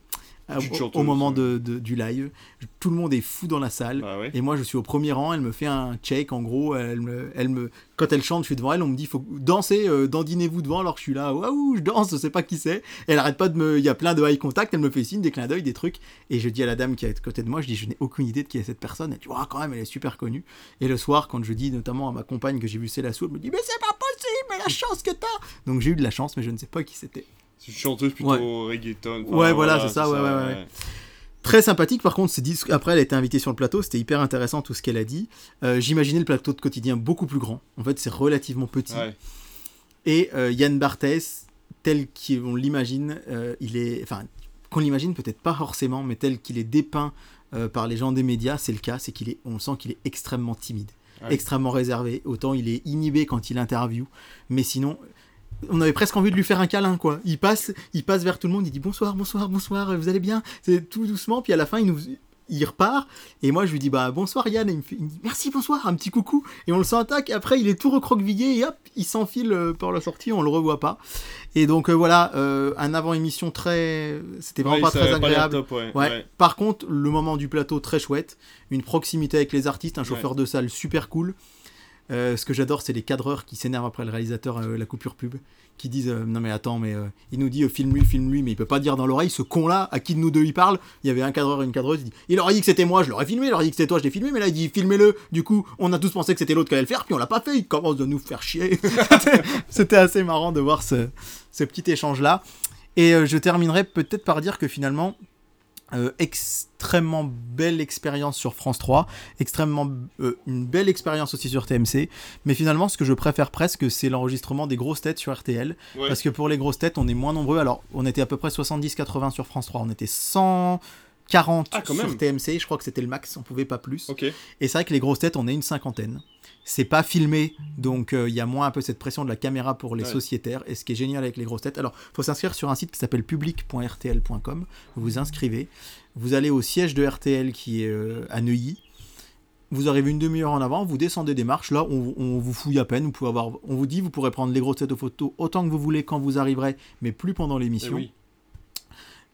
Euh, au, au moment de, de, du live. Tout le monde est fou dans la salle. Ah ouais. Et moi, je suis au premier rang. Elle me fait un check. En gros, elle me, elle me, quand elle chante, je suis devant elle. On me dit, il faut danser, euh, dandinez-vous devant. Alors que je suis là, waouh, je danse, je ne sais pas qui c'est. Et elle n'arrête pas de me... Il y a plein de eye contact. Elle me fait signe, des clins d'œil, des trucs. Et je dis à la dame qui est à côté de moi, je dis, je n'ai aucune idée de qui est cette personne. Elle dit, oh, quand même, elle est super connue. Et le soir, quand je dis notamment à ma compagne que j'ai vu Célassou, elle me dit, mais c'est pas possible, mais la chance que t'as. Donc j'ai eu de la chance, mais je ne sais pas qui c'était. C'est une chanteuse plutôt ouais. reggaeton. Enfin, ouais, voilà, c'est, c'est ça. ça ouais, ouais, ouais. Ouais. Très sympathique, par contre, c'est dit... après, elle a été invitée sur le plateau, c'était hyper intéressant tout ce qu'elle a dit. Euh, j'imaginais le plateau de Quotidien beaucoup plus grand. En fait, c'est relativement petit. Ouais. Et euh, Yann Barthès, tel qu'on l'imagine, euh, il est. Enfin, qu'on l'imagine peut-être pas forcément, mais tel qu'il est dépeint. Euh, par les gens des médias, c'est le cas, c'est qu'il est, on sent qu'il est extrêmement timide, ouais. extrêmement réservé. Autant il est inhibé quand il interviewe, mais sinon, on avait presque envie de lui faire un câlin, quoi. Il passe, il passe vers tout le monde, il dit bonsoir, bonsoir, bonsoir, vous allez bien, c'est tout doucement. Puis à la fin, il nous, il repart. Et moi, je lui dis bah bonsoir Yann, et il me, fait, il me dit merci, bonsoir, un petit coucou. Et on le sent attaque. Après, il est tout recroquevillé et hop, il s'enfile euh, par la sortie, on le revoit pas. Et donc euh, voilà, euh, un avant-émission très... C'était vraiment ouais, pas très agréable. Pas top, ouais. Ouais. Ouais. Par contre, le moment du plateau, très chouette. Une proximité avec les artistes, un chauffeur ouais. de salle super cool. Euh, ce que j'adore, c'est les cadreurs qui s'énervent après le réalisateur, euh, la coupure pub, qui disent euh, « Non mais attends, mais euh, il nous dit euh, « Filme-lui, filme-lui », mais il peut pas dire dans l'oreille, ce con-là, à qui de nous deux il parle. Il y avait un cadreur et une cadreuse, il dit « Il aurait dit que c'était moi, je l'aurais filmé, il aurait dit que c'était toi, je l'ai filmé, mais là il dit « Filmez-le ». Du coup, on a tous pensé que c'était l'autre qui allait le faire, puis on l'a pas fait, il commence de nous faire chier. c'était, c'était assez marrant de voir ce... ce petit échange-là. Et euh, je terminerai peut-être par dire que finalement, euh, extrêmement belle expérience sur France trois, extrêmement euh, une belle expérience aussi sur T M C, mais finalement, ce que je préfère presque, c'est l'enregistrement des grosses têtes sur R T L, ouais. parce que pour les grosses têtes, on est moins nombreux. Alors, on était à peu près soixante-dix quatre-vingts sur France trois, on était cent... quarante ah, quand sur même. T M C, je crois que c'était le max, on pouvait pas plus. Okay. Et c'est vrai que les grosses têtes, on est une cinquantaine. C'est pas filmé, donc il euh, y a moins un peu cette pression de la caméra pour les ouais. sociétaires. Et ce qui est génial avec les grosses têtes, alors faut s'inscrire sur un site qui s'appelle public point r t l point com. Vous vous inscrivez, vous allez au siège de R T L qui est euh, à Neuilly. Vous arrivez une demi-heure en avant, vous descendez des marches. Là, on, on vous fouille à peine. Vous pouvez avoir, on vous dit, vous pourrez prendre les grosses têtes aux photos autant que vous voulez quand vous arriverez, mais plus pendant l'émission. Eh oui.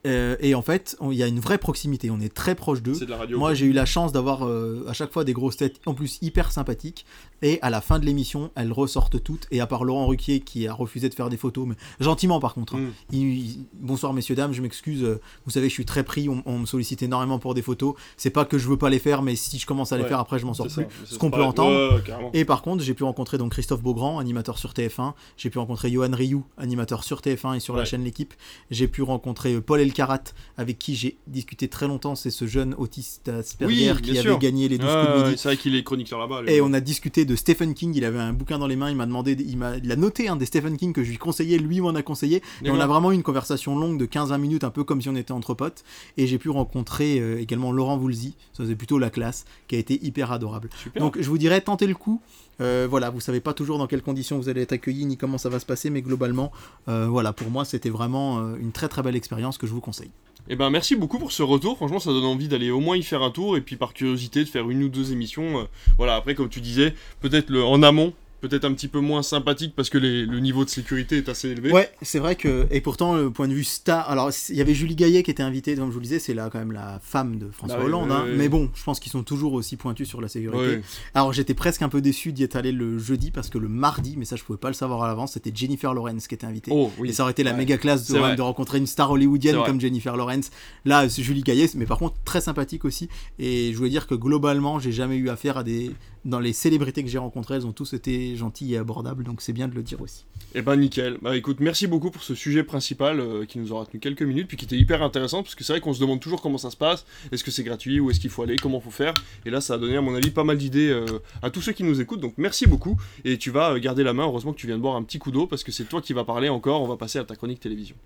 Euh, et en fait, il y a une vraie proximité, on est très proche d'eux. C'est de la radio. Moi, j'ai eu la chance d'avoir euh, à chaque fois des grosses têtes, en plus hyper sympathiques. Et à la fin de l'émission, elles ressortent toutes. Et à part Laurent Ruquier qui a refusé de faire des photos, mais gentiment par contre. Hein, mm. il, bonsoir messieurs dames, je m'excuse. Euh, vous savez, je suis très pris. On, on me sollicite énormément pour des photos. C'est pas que je veux pas les faire, mais si je commence à les ouais, faire, après je m'en sors plus. Ça, ce qu'on peut vrai. entendre. Ouais, et par contre, j'ai pu rencontrer donc Christophe Beaugrand, animateur sur T F un. J'ai pu rencontrer Johan Rioux, animateur sur T F un et sur ouais. la chaîne L'Équipe. J'ai pu rencontrer Paul El Karat, avec qui j'ai discuté très longtemps. C'est ce jeune autiste Asperger oui, qui sûr. avait gagné les douze ah, coups de midi. C'est vrai qu'il est chroniqueur là-bas. Et on a discuté de Stephen King. Il avait un bouquin dans les mains. Il m'a demandé, il, m'a, il a noté un hein, des Stephen King que je lui conseillais. Lui m'en a conseillé. Et, et on a vraiment eu une conversation longue de quinze à vingt minutes, un peu comme si on était entre potes. Et j'ai pu rencontrer euh, également Laurent Voulzy. Ça faisait plutôt la classe, qui a été hyper adorable. Super. Donc je vous dirais, tentez le coup. Euh, voilà, vous savez pas toujours dans quelles conditions vous allez être accueillis ni comment ça va se passer, mais globalement, euh, voilà, pour moi, c'était vraiment euh, une très très belle expérience que je vous conseille. Eh ben, merci beaucoup pour ce retour. Franchement, ça donne envie d'aller au moins y faire un tour et puis par curiosité de faire une ou deux émissions. Euh, voilà, après, comme tu disais, peut-être le, en amont. Peut-être un petit peu moins sympathique parce que les, le niveau de sécurité est assez élevé. Ouais, c'est vrai que, et pourtant, le point de vue star. Alors, il y avait Julie Gaillet qui était invitée, comme je vous le disais, c'est là quand même la femme de François bah, Hollande. Ouais, hein. ouais, mais bon, je pense qu'ils sont toujours aussi pointus sur la sécurité. Ouais. Alors, j'étais presque un peu déçu d'y être allé le jeudi parce que le mardi, mais ça, je pouvais pas le savoir à l'avance, c'était Jennifer Lawrence qui était invitée. Oh, oui. Et ça aurait été la ouais. méga classe de, de rencontrer une star hollywoodienne c'est comme vrai. Jennifer Lawrence. Là, c'est Julie Gaillet, mais par contre, très sympathique aussi. Et je voulais dire que globalement, j'ai jamais eu affaire à des. Dans les célébrités que j'ai rencontrées, elles ont tous été gentilles et abordables, donc c'est bien de le dire aussi. Eh ben nickel. Bah écoute, merci beaucoup pour ce sujet principal euh, qui nous aura tenu quelques minutes, puis qui était hyper intéressant, parce que c'est vrai qu'on se demande toujours comment ça se passe, est-ce que c'est gratuit, où est-ce qu'il faut aller, comment faut faire, et là ça a donné à mon avis pas mal d'idées euh, à tous ceux qui nous écoutent, donc merci beaucoup, et tu vas euh, garder la main, heureusement que tu viens de boire un petit coup d'eau, parce que c'est toi qui vas parler encore, on va passer à ta chronique télévision.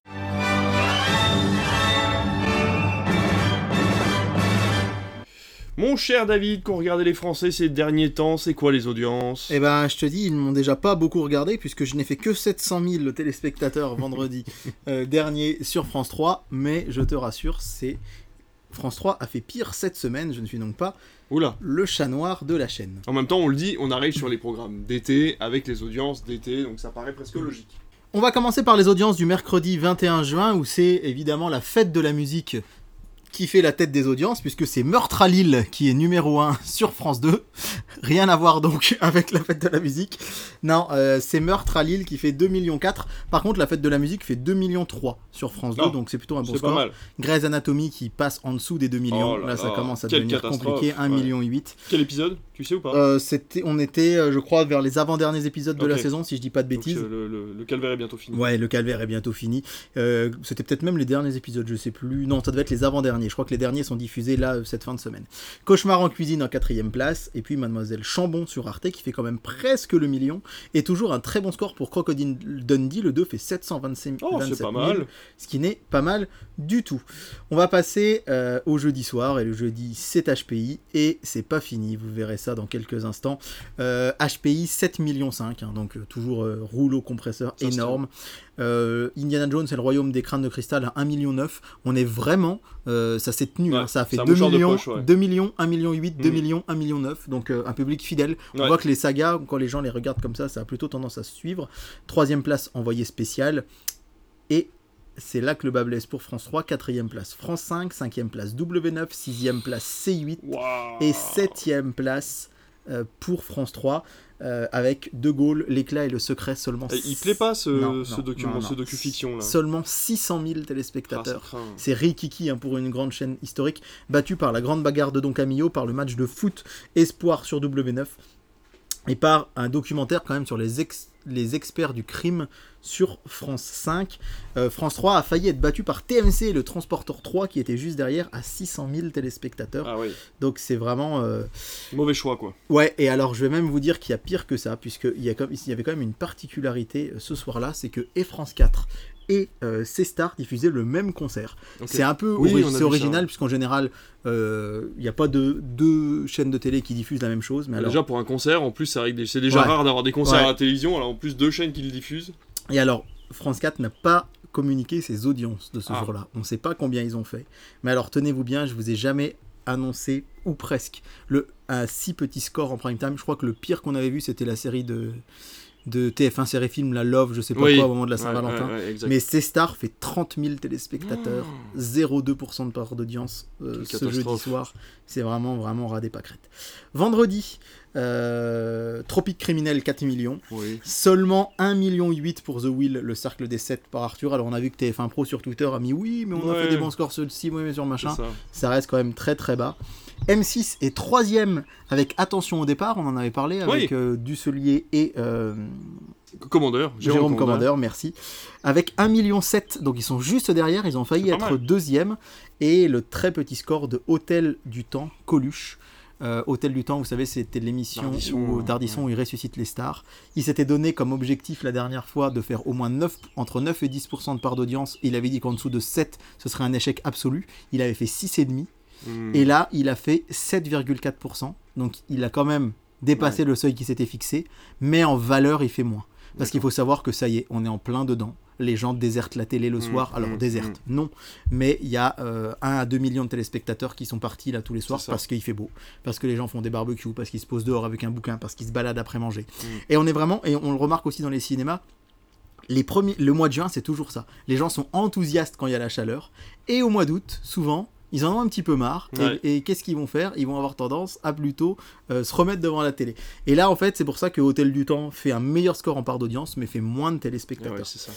Mon cher David, qu'ont regardé les Français ces derniers temps, c'est quoi les audiences ? Eh ben, je te dis, ils ne m'ont déjà pas beaucoup regardé, puisque je n'ai fait que sept cent mille téléspectateurs vendredi euh, dernier sur France trois, mais je te rassure, c'est... France trois a fait pire cette semaine, je ne suis donc pas Oula. le chat noir de la chaîne. En même temps, on le dit, on arrive sur les programmes d'été, avec les audiences d'été, donc ça paraît presque logique. On va commencer par les audiences du mercredi vingt et un juin, où c'est évidemment la fête de la musique qui fait la tête des audiences, puisque c'est Meurtre à Lille qui est numéro un sur France deux. Rien à voir donc avec la fête de la musique. Non, euh, c'est Meurtre à Lille qui fait deux virgule quatre millions. Par contre, la fête de la musique fait deux virgule trois millions sur France deux, non, donc c'est plutôt un bon score. Grey's Anatomy qui passe en dessous des deux millions. Oh là, là, ça commence à devenir compliqué. un virgule huit million. Quel épisode ? Tu sais ou pas ? euh, c'était, On était, je crois, vers les avant-derniers épisodes okay. de la saison, si je dis pas de bêtises. Donc, le, le, le calvaire est bientôt fini. Ouais, le calvaire est bientôt fini. Euh, c'était peut-être même les derniers épisodes, je sais plus. Non, ça devait être les avant-derniers. Je crois que les derniers sont diffusés là cette fin de semaine. Cauchemar en cuisine en quatrième place, et puis Mademoiselle Chambon sur Arte qui fait quand même presque le million, et toujours un très bon score pour Crocodile Dundee. Le deux fait sept cent vingt-sept mille, oh, c'est pas mal. Ce qui n'est pas mal du tout. On va passer euh, au jeudi soir, et le jeudi c'est H P I, et c'est pas fini, vous verrez ça dans quelques instants. euh, H P I sept virgule cinq millions, hein, donc euh, toujours euh, rouleau compresseur ça énorme. Euh, Indiana Jones et le royaume des crânes de cristal à un virgule neuf million. On est vraiment euh, ça s'est tenu, ouais, hein, ça a fait deux millions, poche, ouais. deux millions, un virgule huit million, deux millions, un virgule neuf million, donc euh, un public fidèle. On ouais. voit que les sagas, quand les gens les regardent comme ça, ça a plutôt tendance à se suivre. Troisième place, Envoyé spécial, et c'est là que le bas blesse pour France trois. Quatrième place France cinq, cinquième place W neuf, sixième place C huit, wow. et septième place euh, pour France trois. Euh, avec De Gaulle, l'éclat et le secret. Seulement et il plaît pas ce, non, ce, non, document, non, non. ce docu-fiction là. Seulement six cent mille téléspectateurs. Ah, c'est, c'est rikiki hein, pour une grande chaîne historique, battue par la grande bagarre de Don Camillo, par le match de foot Espoir sur W neuf, et par un documentaire quand même sur les, ex- les experts du crime sur France cinq. euh, France trois a failli être battu par T M C, le Transporteur trois, qui était juste derrière à six cent mille téléspectateurs. Ah oui. Donc c'est vraiment... Euh... mauvais choix quoi. Ouais, et alors je vais même vous dire qu'il y a pire que ça, puisqu'il y, a comme... il y avait quand même une particularité ce soir-là, c'est que et France quatre et euh, C-Star diffusaient le même concert. Okay. C'est un peu oui, ori- c'est original, ça. Puisqu'en général, il euh, n'y a pas de deux chaînes de télé qui diffusent la même chose. Mais alors... Déjà pour un concert, en plus, c'est, des... c'est déjà ouais. rare d'avoir des concerts ouais. à la télévision, alors en plus deux chaînes qui le diffusent. Et alors, France quatre n'a pas communiqué ses audiences de ce ah. jour-là. On ne sait pas combien ils ont fait. Mais alors, tenez-vous bien, je ne vous ai jamais annoncé, ou presque, le, un si petit score en prime time. Je crois que le pire qu'on avait vu, c'était la série de... de T F un série film, la Love, je sais pas oui. quoi, au moment de la Saint-Valentin. Ouais, ouais, ouais, mais ces stars fait trente mille téléspectateurs, oh. zéro virgule deux pour cent de part d'audience euh, ce jeudi soir. C'est vraiment, vraiment ras des pâquerettes. Vendredi, euh, Tropique criminel, quatre millions. Oui. Seulement un virgule huit million pour The Wheel, le cercle des sept par Arthur. Alors on a vu que T F un Pro sur Twitter a mis oui, mais on ouais. a fait des bons scores ceux-ci, oui, mais sur machin. Ça. ça reste quand même très très bas. M six est troisième avec Attention au départ, on en avait parlé avec oui. euh, Dusselier et euh, Commandeur, Jérôme, Jérôme Commandeur, merci, avec un virgule sept million, donc ils sont juste derrière, ils ont failli être mal. deuxième, et le très petit score de Hôtel du Temps, Coluche. Euh, Hôtel du Temps, vous savez, c'était l'émission Dardisson où, Dardisson, ouais. où il ressuscite les stars. Il s'était donné comme objectif la dernière fois de faire au moins neuf, entre neuf et dix pour cent de part d'audience, il avait dit qu'en dessous de sept, ce serait un échec absolu, il avait fait six virgule cinq pour cent. Et là, il a fait sept virgule quatre pour cent. Donc, il a quand même dépassé ouais. le seuil qui s'était fixé. Mais en valeur, il fait moins. Parce D'accord. qu'il faut savoir que ça y est, on est en plein dedans. Les gens désertent la télé le mmh, soir. Alors, mmh, désertent, mmh. non. Mais il y a euh, un à deux millions de téléspectateurs qui sont partis là tous les soirs parce qu'il fait beau. Parce que les gens font des barbecues, parce qu'ils se posent dehors avec un bouquin, parce qu'ils se baladent après manger. Mmh. Et on est vraiment, et on le remarque aussi dans les cinémas, les premiers, le mois de juin, c'est toujours ça. Les gens sont enthousiastes quand il y a la chaleur. Et au mois d'août, souvent... ils en ont un petit peu marre, ouais. et, et qu'est-ce qu'ils vont faire ? Ils vont avoir tendance à plutôt euh, se remettre devant la télé. Et là, en fait, c'est pour ça que Hôtel du Temps fait un meilleur score en part d'audience, mais fait moins de téléspectateurs. Ouais, ouais, c'est ça.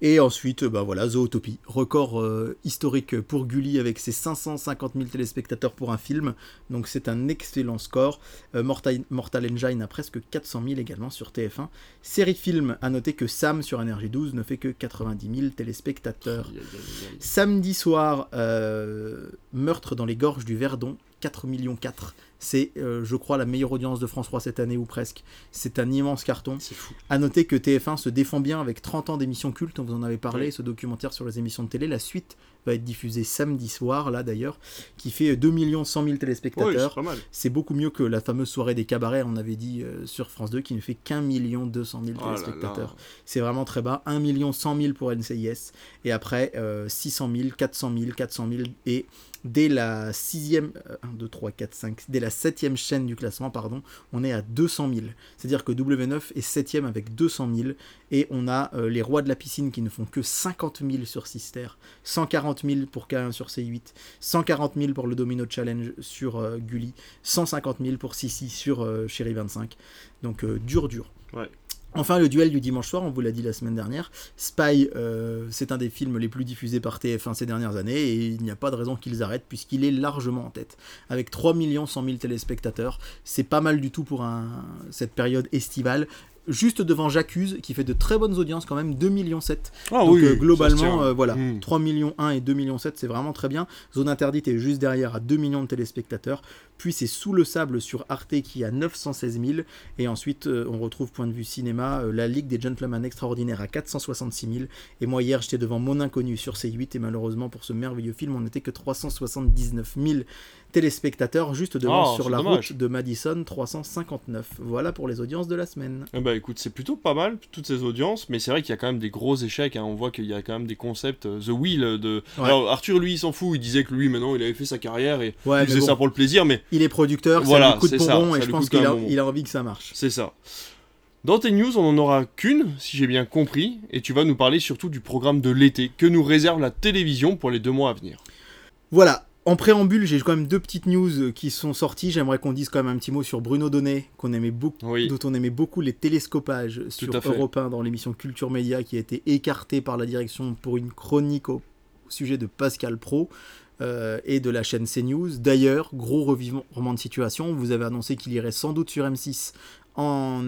Et ensuite, bah voilà, Zootopie, record euh, historique pour Gulli avec ses cinq cent cinquante mille téléspectateurs pour un film, donc c'est un excellent score. Euh, Mortal, Mortal Engine a presque quatre cent mille également sur T F un. Série film, à noter que Sam sur N R J douze ne fait que quatre-vingt-dix mille téléspectateurs. Yeah, yeah, yeah, yeah. Samedi soir... Euh... Meurtre dans les gorges du Verdon, quatre virgule quatre millions. C'est, euh, je crois, la meilleure audience de France trois cette année, ou presque. C'est un immense carton. C'est fou. À noter que T F un se défend bien avec trente ans d'émissions cultes, on vous en avait parlé, oui. ce documentaire sur les émissions de télé. La suite va être diffusée samedi soir, là d'ailleurs, qui fait deux millions cent mille téléspectateurs. Oui, c'est pas mal. C'est beaucoup mieux que la fameuse soirée des cabarets, on avait dit euh, sur France deux, qui ne fait qu'un million deux cent mille téléspectateurs. Oh là là. C'est vraiment très bas. un million cent mille pour N C I S, et après euh, six cent mille, quatre cent mille, quatre cent mille, et... dès la sixième, un, deux, trois, quatre, cinq, dès la septième chaîne du classement, pardon, on est à deux cent mille. C'est-à-dire que W neuf est septième avec deux cent mille, et on a euh, les rois de la piscine qui ne font que cinquante mille sur Sister, cent quarante mille pour K un sur C huit, cent quarante mille pour le Domino Challenge sur euh, Gulli, cent cinquante mille pour Sissi sur euh, Chérie vingt-cinq. Donc euh, dur, dur. Ouais. Enfin, le duel du dimanche soir, on vous l'a dit la semaine dernière. Spy, euh, c'est un des films les plus diffusés par T F un ces dernières années, et il n'y a pas de raison qu'ils arrêtent puisqu'il est largement en tête. Avec trois millions cent mille téléspectateurs, c'est pas mal du tout pour un... cette période estivale. Juste devant J'accuse, qui fait de très bonnes audiences quand même, deux virgule sept millions. Ah, donc oui, euh, globalement, euh, voilà, mmh. trois virgule un millions et deux virgule sept millions, c'est vraiment très bien. Zone Interdite est juste derrière à deux millions de téléspectateurs. Puis c'est Sous le Sable sur Arte qui a neuf cent seize mille. Et ensuite, euh, on retrouve Point de vue cinéma, euh, La Ligue des Gentlemen Extraordinaires à quatre cent soixante-six mille. Et moi hier, j'étais devant Mon Inconnu sur C huit. Et malheureusement, pour ce merveilleux film, on n'était que trois cent soixante-dix-neuf mille téléspectateurs. Juste devant oh, Sur la dommage. Route de Madison, trois cent cinquante-neuf. Voilà pour les audiences de la semaine. Eh ben, écoute, c'est plutôt pas mal, toutes ces audiences, mais c'est vrai qu'il y a quand même des gros échecs, hein. On voit qu'il y a quand même des concepts, The Wheel de... Ouais. Alors Arthur, lui, il s'en fout, il disait que lui, maintenant, il avait fait sa carrière et ouais, il faisait bon, ça pour le plaisir, mais... Il est producteur, voilà, ça lui coûte c'est bonbon, ça, et ça je pense qu'il a, il a envie que ça marche. C'est ça. Dans tes news, on n'en aura qu'une, si j'ai bien compris, et tu vas nous parler surtout du programme de l'été, que nous réserve la télévision pour les deux mois à venir. Voilà. En préambule, j'ai quand même deux petites news qui sont sorties. J'aimerais qu'on dise quand même un petit mot sur Bruno Donnet, qu'on aimait beaucoup, oui. dont on aimait beaucoup les télescopages Tout sur Europe un dans l'émission Culture Média, qui a été écartée par la direction pour une chronique au sujet de Pascal Praud. Euh, et de la chaîne CNews. D'ailleurs, gros revirement de situation, vous avez annoncé qu'il irait sans doute sur M six en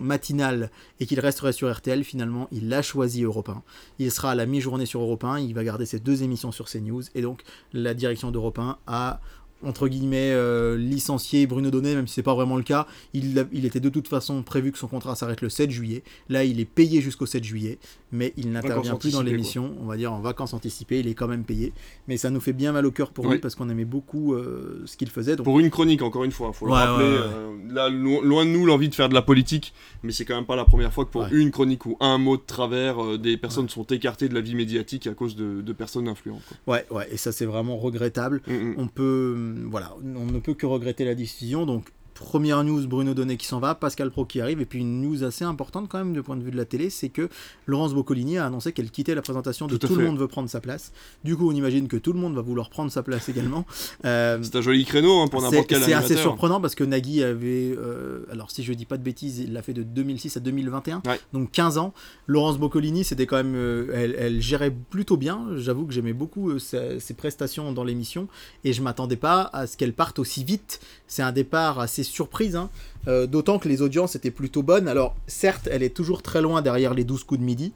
matinale et qu'il resterait sur R T L. Finalement, il a choisi Europe un. Il sera à la mi-journée sur Europe un, il va garder ses deux émissions sur CNews, et donc la direction d'Europe un a, entre guillemets, euh, licencié Bruno Donnet, même si c'est pas vraiment le cas. Il, il était de toute façon prévu que son contrat s'arrête le sept juillet. Là, il est payé jusqu'au sept juillet, mais il n'intervient plus dans l'émission, quoi. On va dire en vacances anticipées, il est quand même payé. Mais ça nous fait bien mal au cœur pour oui. lui, parce qu'on aimait beaucoup euh, ce qu'il faisait. Donc... Pour une chronique, encore une fois, il faut le ouais, rappeler. Ouais, ouais, ouais. Euh, là, lo- loin de nous l'envie de faire de la politique, mais c'est quand même pas la première fois que pour ouais. une chronique ou un mot de travers, euh, des personnes ouais. sont écartées de la vie médiatique à cause de, de personnes influentes. Quoi. Ouais, ouais, et ça c'est vraiment regrettable. Mm-hmm. On peut... Voilà, on ne peut que regretter la décision, donc Première news, Bruno Donnet qui s'en va, Pascal Praud qui arrive, et puis une news assez importante quand même du point de vue de la télé, c'est que Laurence Boccolini a annoncé qu'elle quittait la présentation de tout, tout le monde veut prendre sa place. Du coup, on imagine que tout le monde va vouloir prendre sa place également. Euh, c'est un joli créneau hein, pour n'importe quel animateur. C'est assez surprenant parce que Nagui avait, euh, alors si je dis pas de bêtises, il l'a fait de deux mille six à deux mille vingt et un, ouais. donc quinze ans. Laurence Boccolini, c'était quand même, euh, elle, elle gérait plutôt bien. J'avoue que j'aimais beaucoup euh, ses, ses prestations dans l'émission, et je m'attendais pas à ce qu'elle parte aussi vite. C'est un départ assez surprise, hein. euh, d'autant que les audiences étaient plutôt bonnes. Alors certes, elle est toujours très loin derrière les douze coups de midi,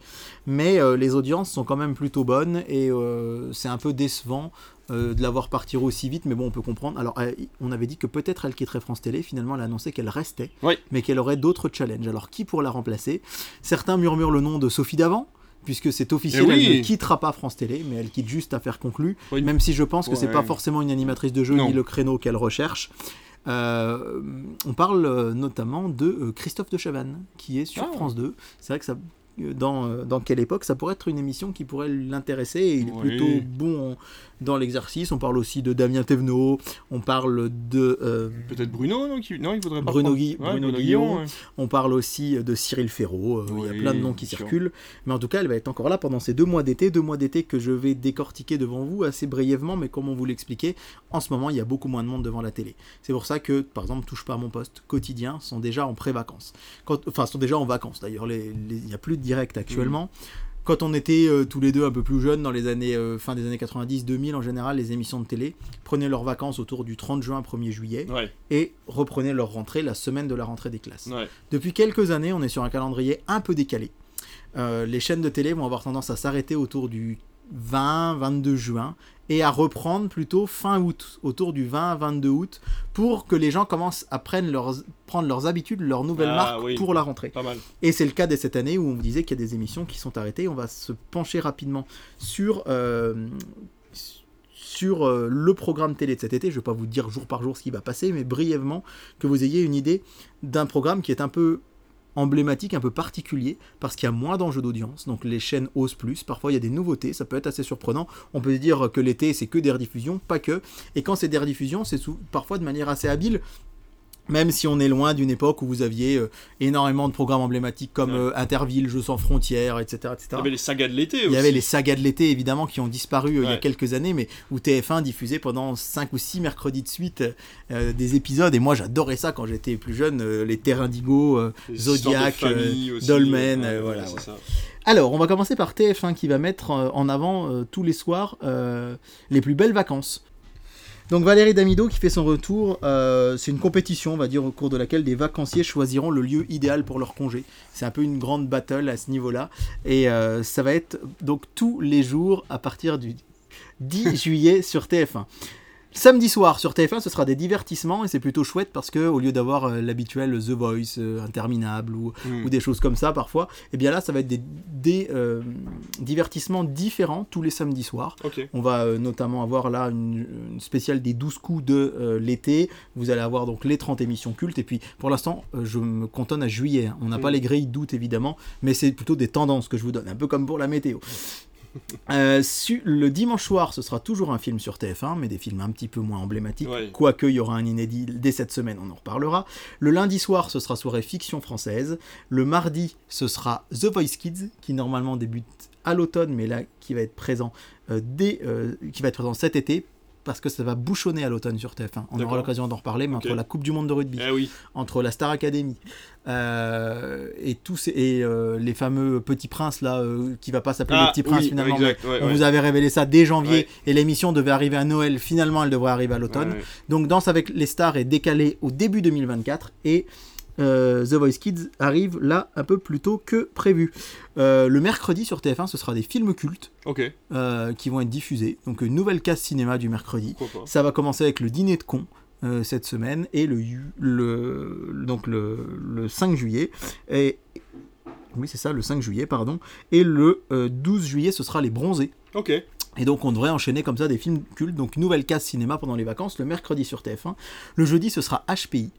mais euh, les audiences sont quand même plutôt bonnes, et euh, c'est un peu décevant euh, de la voir partir aussi vite, mais bon, on peut comprendre. Alors euh, on avait dit que peut-être elle quitterait France Télé, finalement elle a annoncé qu'elle restait, oui. mais qu'elle aurait d'autres challenges. Alors qui pour la remplacer? Certains murmurent le nom de Sophie Davant, puisque c'est officiel, oui. elle ne quittera pas France Télé, mais elle quitte juste affaire conclue, oui. même si je pense que ouais. c'est pas forcément une animatrice de jeu non. ni le créneau qu'elle recherche. Euh, on parle notamment de Christophe de Chavannes qui est sur ah. France deux. C'est vrai que ça, dans, dans quelle époque ça pourrait être une émission qui pourrait l'intéresser, et il est oui. plutôt bon en, dans l'exercice. On parle aussi de Damien Thévenot, on parle de euh, peut-être Bruno non, qui, non il faudrait pas Bruno, Gui, ouais, Bruno, Bruno Guillon, Guillon ouais. on parle aussi de Cyril Ferraud, oui, il y a plein de noms qui sûr. circulent, mais en tout cas elle va être encore là pendant ces deux mois d'été, deux mois d'été que je vais décortiquer devant vous assez brièvement, mais comme on vous l'expliquait, en ce moment il y a beaucoup moins de monde devant la télé. C'est pour ça que par exemple Touche pas à mon poste, Quotidien sont déjà en pré-vacances, Quand, enfin sont déjà en vacances d'ailleurs, il n'y a plus de direct actuellement. Mmh. Quand on était euh, tous les deux un peu plus jeunes, dans les années euh, fin des années quatre-vingt-dix deux mille, en général, les émissions de télé prenaient leurs vacances autour du trente juin, premier juillet, ouais. et reprenaient leur rentrée la semaine de la rentrée des classes. Ouais. Depuis quelques années, on est sur un calendrier un peu décalé. Euh, les chaînes de télé vont avoir tendance à s'arrêter autour du vingt vingt-deux juin et à reprendre plutôt fin août, autour du vingt vingt-deux août, pour que les gens commencent à prendre leurs, prendre leurs habitudes, leurs nouvelles ah, marques oui. pour la rentrée. Pas mal. Et c'est le cas dès cette année où on disait qu'il y a des émissions qui sont arrêtées. On va se pencher rapidement sur... Euh, sur euh, le programme télé de cet été. Je ne vais pas vous dire jour par jour ce qui va passer, mais brièvement, que vous ayez une idée d'un programme qui est un peu... emblématique, un peu particulier, parce qu'il y a moins d'enjeux d'audience, donc les chaînes osent plus, parfois il y a des nouveautés, ça peut être assez surprenant. On peut dire que l'été c'est que des rediffusions, pas que, et quand c'est des rediffusions, c'est sous, parfois de manière assez habile, même si on est loin d'une époque où vous aviez euh, énormément de programmes emblématiques comme ouais. euh, Interville, Jeux sans frontières, et cetera, et cetera. Il y avait les sagas de l'été aussi. Il y avait les sagas de l'été, évidemment, qui ont disparu euh, ouais. il y a quelques années, mais où T F un diffusait pendant cinq ou six mercredis de suite euh, des épisodes. Et moi, j'adorais ça quand j'étais plus jeune. Euh, les Terres Indigo, euh, Zodiac, euh, Dolmen, ouais, euh, voilà. Ouais, ouais. Alors, on va commencer par T F un qui va mettre en avant euh, tous les soirs euh, les plus belles vacances. Donc Valérie Damido qui fait son retour, euh, c'est une compétition, on va dire, au cours de laquelle des vacanciers choisiront le lieu idéal pour leur congé. C'est un peu une grande battle à ce niveau-là, et euh, ça va être donc tous les jours à partir du dix juillet sur T F un. Samedi soir sur T F un, ce sera des divertissements, et c'est plutôt chouette parce que au lieu d'avoir euh, l'habituel The Voice euh, interminable ou, mmh. ou des choses comme ça parfois, et eh bien là ça va être des, des euh, divertissements différents tous les samedis soirs. Okay. On va euh, notamment avoir là une, une spéciale des douze coups de euh, l'été. Vous allez avoir donc les trente émissions cultes, et puis pour l'instant euh, je me cantonne à juillet. Hein. On n'a mmh. pas les grilles d'août évidemment, mais c'est plutôt des tendances que je vous donne, un peu comme pour la météo. Euh, su, le dimanche soir, ce sera toujours un film sur T F un, mais des films un petit peu moins emblématiques, ouais. quoique il y aura un inédit dès cette semaine, on en reparlera. Le lundi soir, ce sera soirée fiction française. Le mardi, ce sera The Voice Kids, qui normalement débute à l'automne, mais là qui va être présent euh, dès, euh, qui va être présent cet été, parce que ça va bouchonner à l'automne sur T F un. On D'accord. aura l'occasion d'en reparler, mais okay. entre la Coupe du Monde de rugby, eh oui. entre la Star Academy, euh, et, tous ces, et euh, les fameux Petits Princes, là, euh, qui ne va pas s'appeler ah, les Petits Princes, oui, finalement. Exact, ouais, on ouais. vous avait révélé ça dès janvier, ouais. et l'émission devait arriver à Noël. Finalement, elle devrait arriver à l'automne. Ouais, ouais. Donc, Danse avec les stars est décalée au début deux mille vingt-quatre, et euh, The Voice Kids arrive là un peu plus tôt que prévu. Euh, le mercredi sur T F un, ce sera des films cultes okay. euh, qui vont être diffusés. Donc une nouvelle case cinéma du mercredi. Ça va commencer avec le dîner de cons euh, cette semaine, et le, le, donc le, le cinq juillet. Et, oui, c'est ça, le cinq juillet, pardon. Et le euh, douze juillet, ce sera les bronzés. Ok. Et donc on devrait enchaîner comme ça des films cultes. Donc nouvelle case cinéma pendant les vacances, le mercredi sur T F un. Le jeudi, ce sera H P I.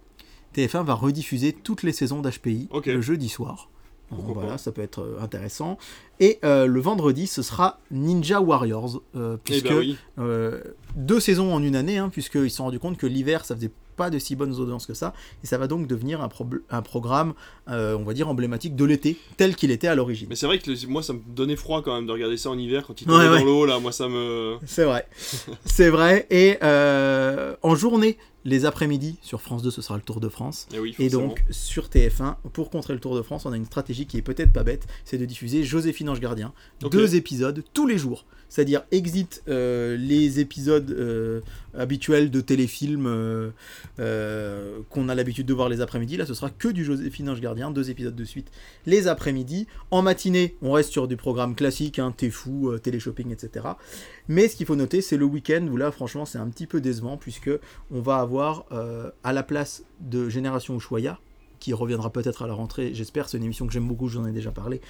T F un va rediffuser toutes les saisons d'H P I okay. le jeudi soir. Bon, voilà, ça peut être intéressant. Et euh, le vendredi, ce sera Ninja Warriors, euh, puisque eh ben oui. euh, deux saisons en une année, hein, puisqu'ils se sont rendus compte que l'hiver, ça faisait pas de si bonnes audiences que ça, et ça va donc devenir un, pro- un programme, euh, on va dire, emblématique de l'été, tel qu'il était à l'origine. Mais c'est vrai que le, moi, ça me donnait froid quand même de regarder ça en hiver, quand il tombait ouais, ouais. dans l'eau, là, moi, ça me... C'est vrai, c'est vrai, et euh, en journée... Les après-midi, sur France deux, ce sera le Tour de France. Et, oui, et donc, sur T F un, pour contrer le Tour de France, on a une stratégie qui est peut-être pas bête, c'est de diffuser Joséphine Ange Gardien, okay. deux épisodes tous les jours. C'est-à-dire, exit euh, les épisodes euh, habituels de téléfilms euh, euh, qu'on a l'habitude de voir les après-midi. Là, ce sera que du Joséphine Ange Gardien, deux épisodes de suite les après-midi. En matinée, on reste sur du programme classique, hein, T'es fou, euh, télé-shopping, et cetera. Mais ce qu'il faut noter, c'est le week-end où là, franchement, c'est un petit peu décevant, puisque on va avoir Avoir, euh, à la place de Génération Ushuaïa, qui reviendra peut-être à la rentrée, j'espère, c'est une émission que j'aime beaucoup, j'en ai déjà parlé,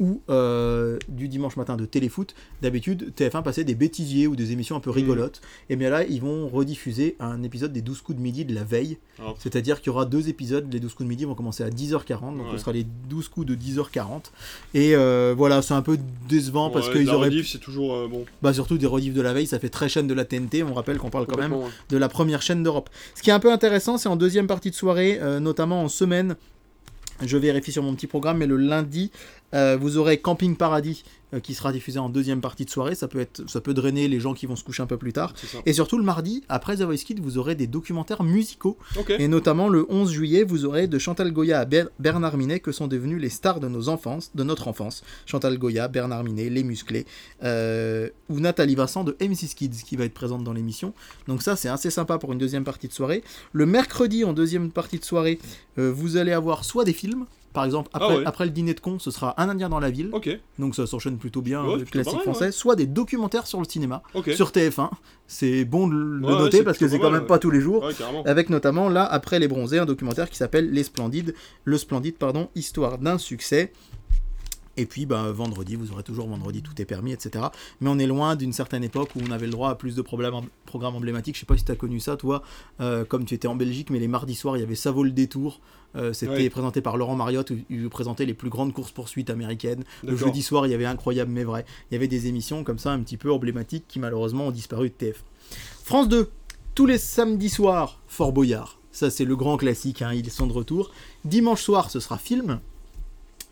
ou euh, du dimanche matin de Téléfoot, d'habitude T F un passait des bêtisiers ou des émissions un peu rigolotes, mmh. et bien là ils vont rediffuser un épisode des douze coups de midi de la veille, oh. c'est-à-dire qu'il y aura deux épisodes, les douze coups de midi vont commencer à dix heures quarante, donc ouais. ce sera les douze coups de dix heures quarante, et euh, voilà, c'est un peu décevant, ouais, parce qu'ils auraient... Rediff, c'est toujours euh, bon. Bah surtout des rediffs de la veille, ça fait très chaîne de la T N T, on rappelle qu'on parle quand même ouais. de la première chaîne d'Europe. Ce qui est un peu intéressant, c'est en deuxième partie de soirée, euh, notamment en semaine, je vérifie sur mon petit programme, mais le lundi euh, vous aurez Camping Paradis euh, qui sera diffusé en deuxième partie de soirée, ça peut, être, ça peut drainer les gens qui vont se coucher un peu plus tard, et surtout le mardi après The Voice Kids vous aurez des documentaires musicaux, okay. et notamment le onze juillet vous aurez de Chantal Goya à Ber- Bernard Minet que sont devenus les stars de, nos enfances, de notre enfance, Chantal Goya, Bernard Minet, Les Musclés, euh, ou Nathalie Vincent de M six Kids qui va être présente dans l'émission, donc ça c'est assez sympa pour une deuxième partie de soirée. Le mercredi en deuxième partie de soirée euh, vous allez avoir soit des films, par exemple après, ah ouais. après le dîner de con ce sera Un Indien dans la ville, okay. donc ça s'enchaîne plutôt bien, ouais, classique mal, français, ouais. soit des documentaires sur le cinéma, okay. sur T F un, c'est bon de le ouais, noter ouais, parce que c'est quand mal, même ouais. pas tous les jours, ouais, avec notamment là après les bronzés un documentaire qui s'appelle Les Splendides, le Splendide pardon, histoire d'un succès. Et puis ben, vendredi, vous aurez toujours vendredi, tout est permis, et cetera. Mais on est loin d'une certaine époque où on avait le droit à plus de programmes emblématiques. Je ne sais pas si tu as connu ça, toi, euh, comme tu étais en Belgique, mais les mardis soirs, il y avait Ça vaut le détour. Euh, c'était ouais. présenté par Laurent Mariotte, où il présentait les plus grandes courses-poursuites américaines. D'accord. Le jeudi soir, il y avait Incroyable mais vrai. Il y avait des émissions comme ça, un petit peu emblématiques, qui malheureusement ont disparu de T F un. France deux, tous les samedis soirs, Fort Boyard. Ça, c'est le grand classique, hein, ils sont de retour. Dimanche soir, ce sera film.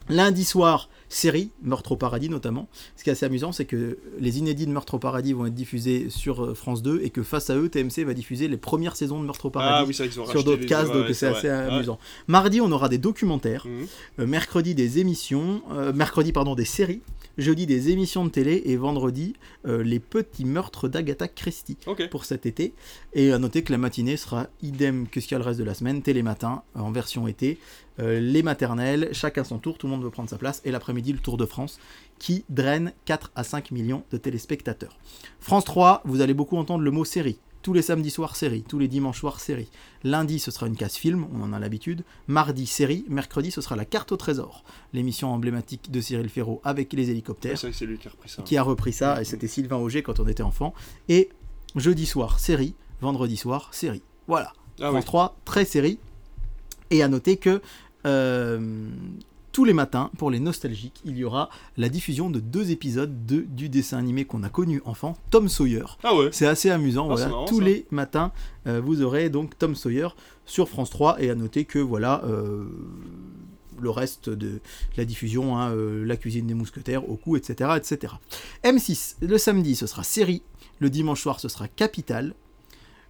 Lundi soir, série, Meurtre au paradis notamment. Ce qui est assez amusant, c'est que les inédits de Meurtre au paradis vont être diffusés sur France deux et que face à eux, T M C va diffuser les premières saisons de Meurtre au paradis ah, oui, ça, sur d'autres les... cases, ouais, donc ouais, c'est, c'est assez ouais. amusant. Mardi, on aura des documentaires. Mmh. Euh, mercredi, des émissions. Euh, mercredi, pardon, des séries. Jeudi, des émissions de télé. Et vendredi, euh, les petits meurtres d'Agatha Christie okay. pour cet été. Et à noter que la matinée sera idem que ce qu'il y a le reste de la semaine. Télématin euh, en version été. Euh, les maternelles, chacun son tour, tout le monde veut prendre sa place, et l'après-midi le Tour de France qui draine quatre à cinq millions de téléspectateurs. France trois, vous allez beaucoup entendre le mot série, tous les samedis soirs série, tous les dimanches soirs série. Lundi ce sera une case film, on en a l'habitude, mardi série, mercredi ce sera la carte au trésor, l'émission emblématique de Cyril Ferraud avec les hélicoptères, ouais, c'est vrai que c'est lui qui a repris ça, hein. qui a repris ça, et c'était Sylvain Auger quand on était enfant, et jeudi soir série, vendredi soir série, voilà, ah, France trois, oui. très série, et à noter que Euh, tous les matins, pour les nostalgiques, il y aura la diffusion de deux épisodes de, du dessin animé qu'on a connu enfant, Tom Sawyer. Ah ouais. C'est assez amusant, ah, voilà. Marrant, tous ça. Les matins, euh, vous aurez donc Tom Sawyer sur France trois, et à noter que voilà euh, le reste de la diffusion, hein, euh, la cuisine des mousquetaires, au coup, et cetera, et cetera. M six, le samedi, ce sera série, le dimanche soir, ce sera Capital.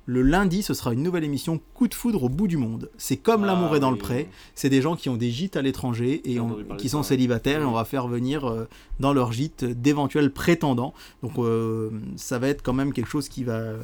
Le lundi, ce sera une nouvelle émission Coup de foudre au bout du monde. C'est comme ah, l'amour est dans oui. le pré. C'est des gens qui ont des gîtes à l'étranger et on, qui sont célibataires, ouais. et on va faire venir euh, dans leur gîte d'éventuels prétendants. Donc euh, ça va être quand même quelque chose qui va euh,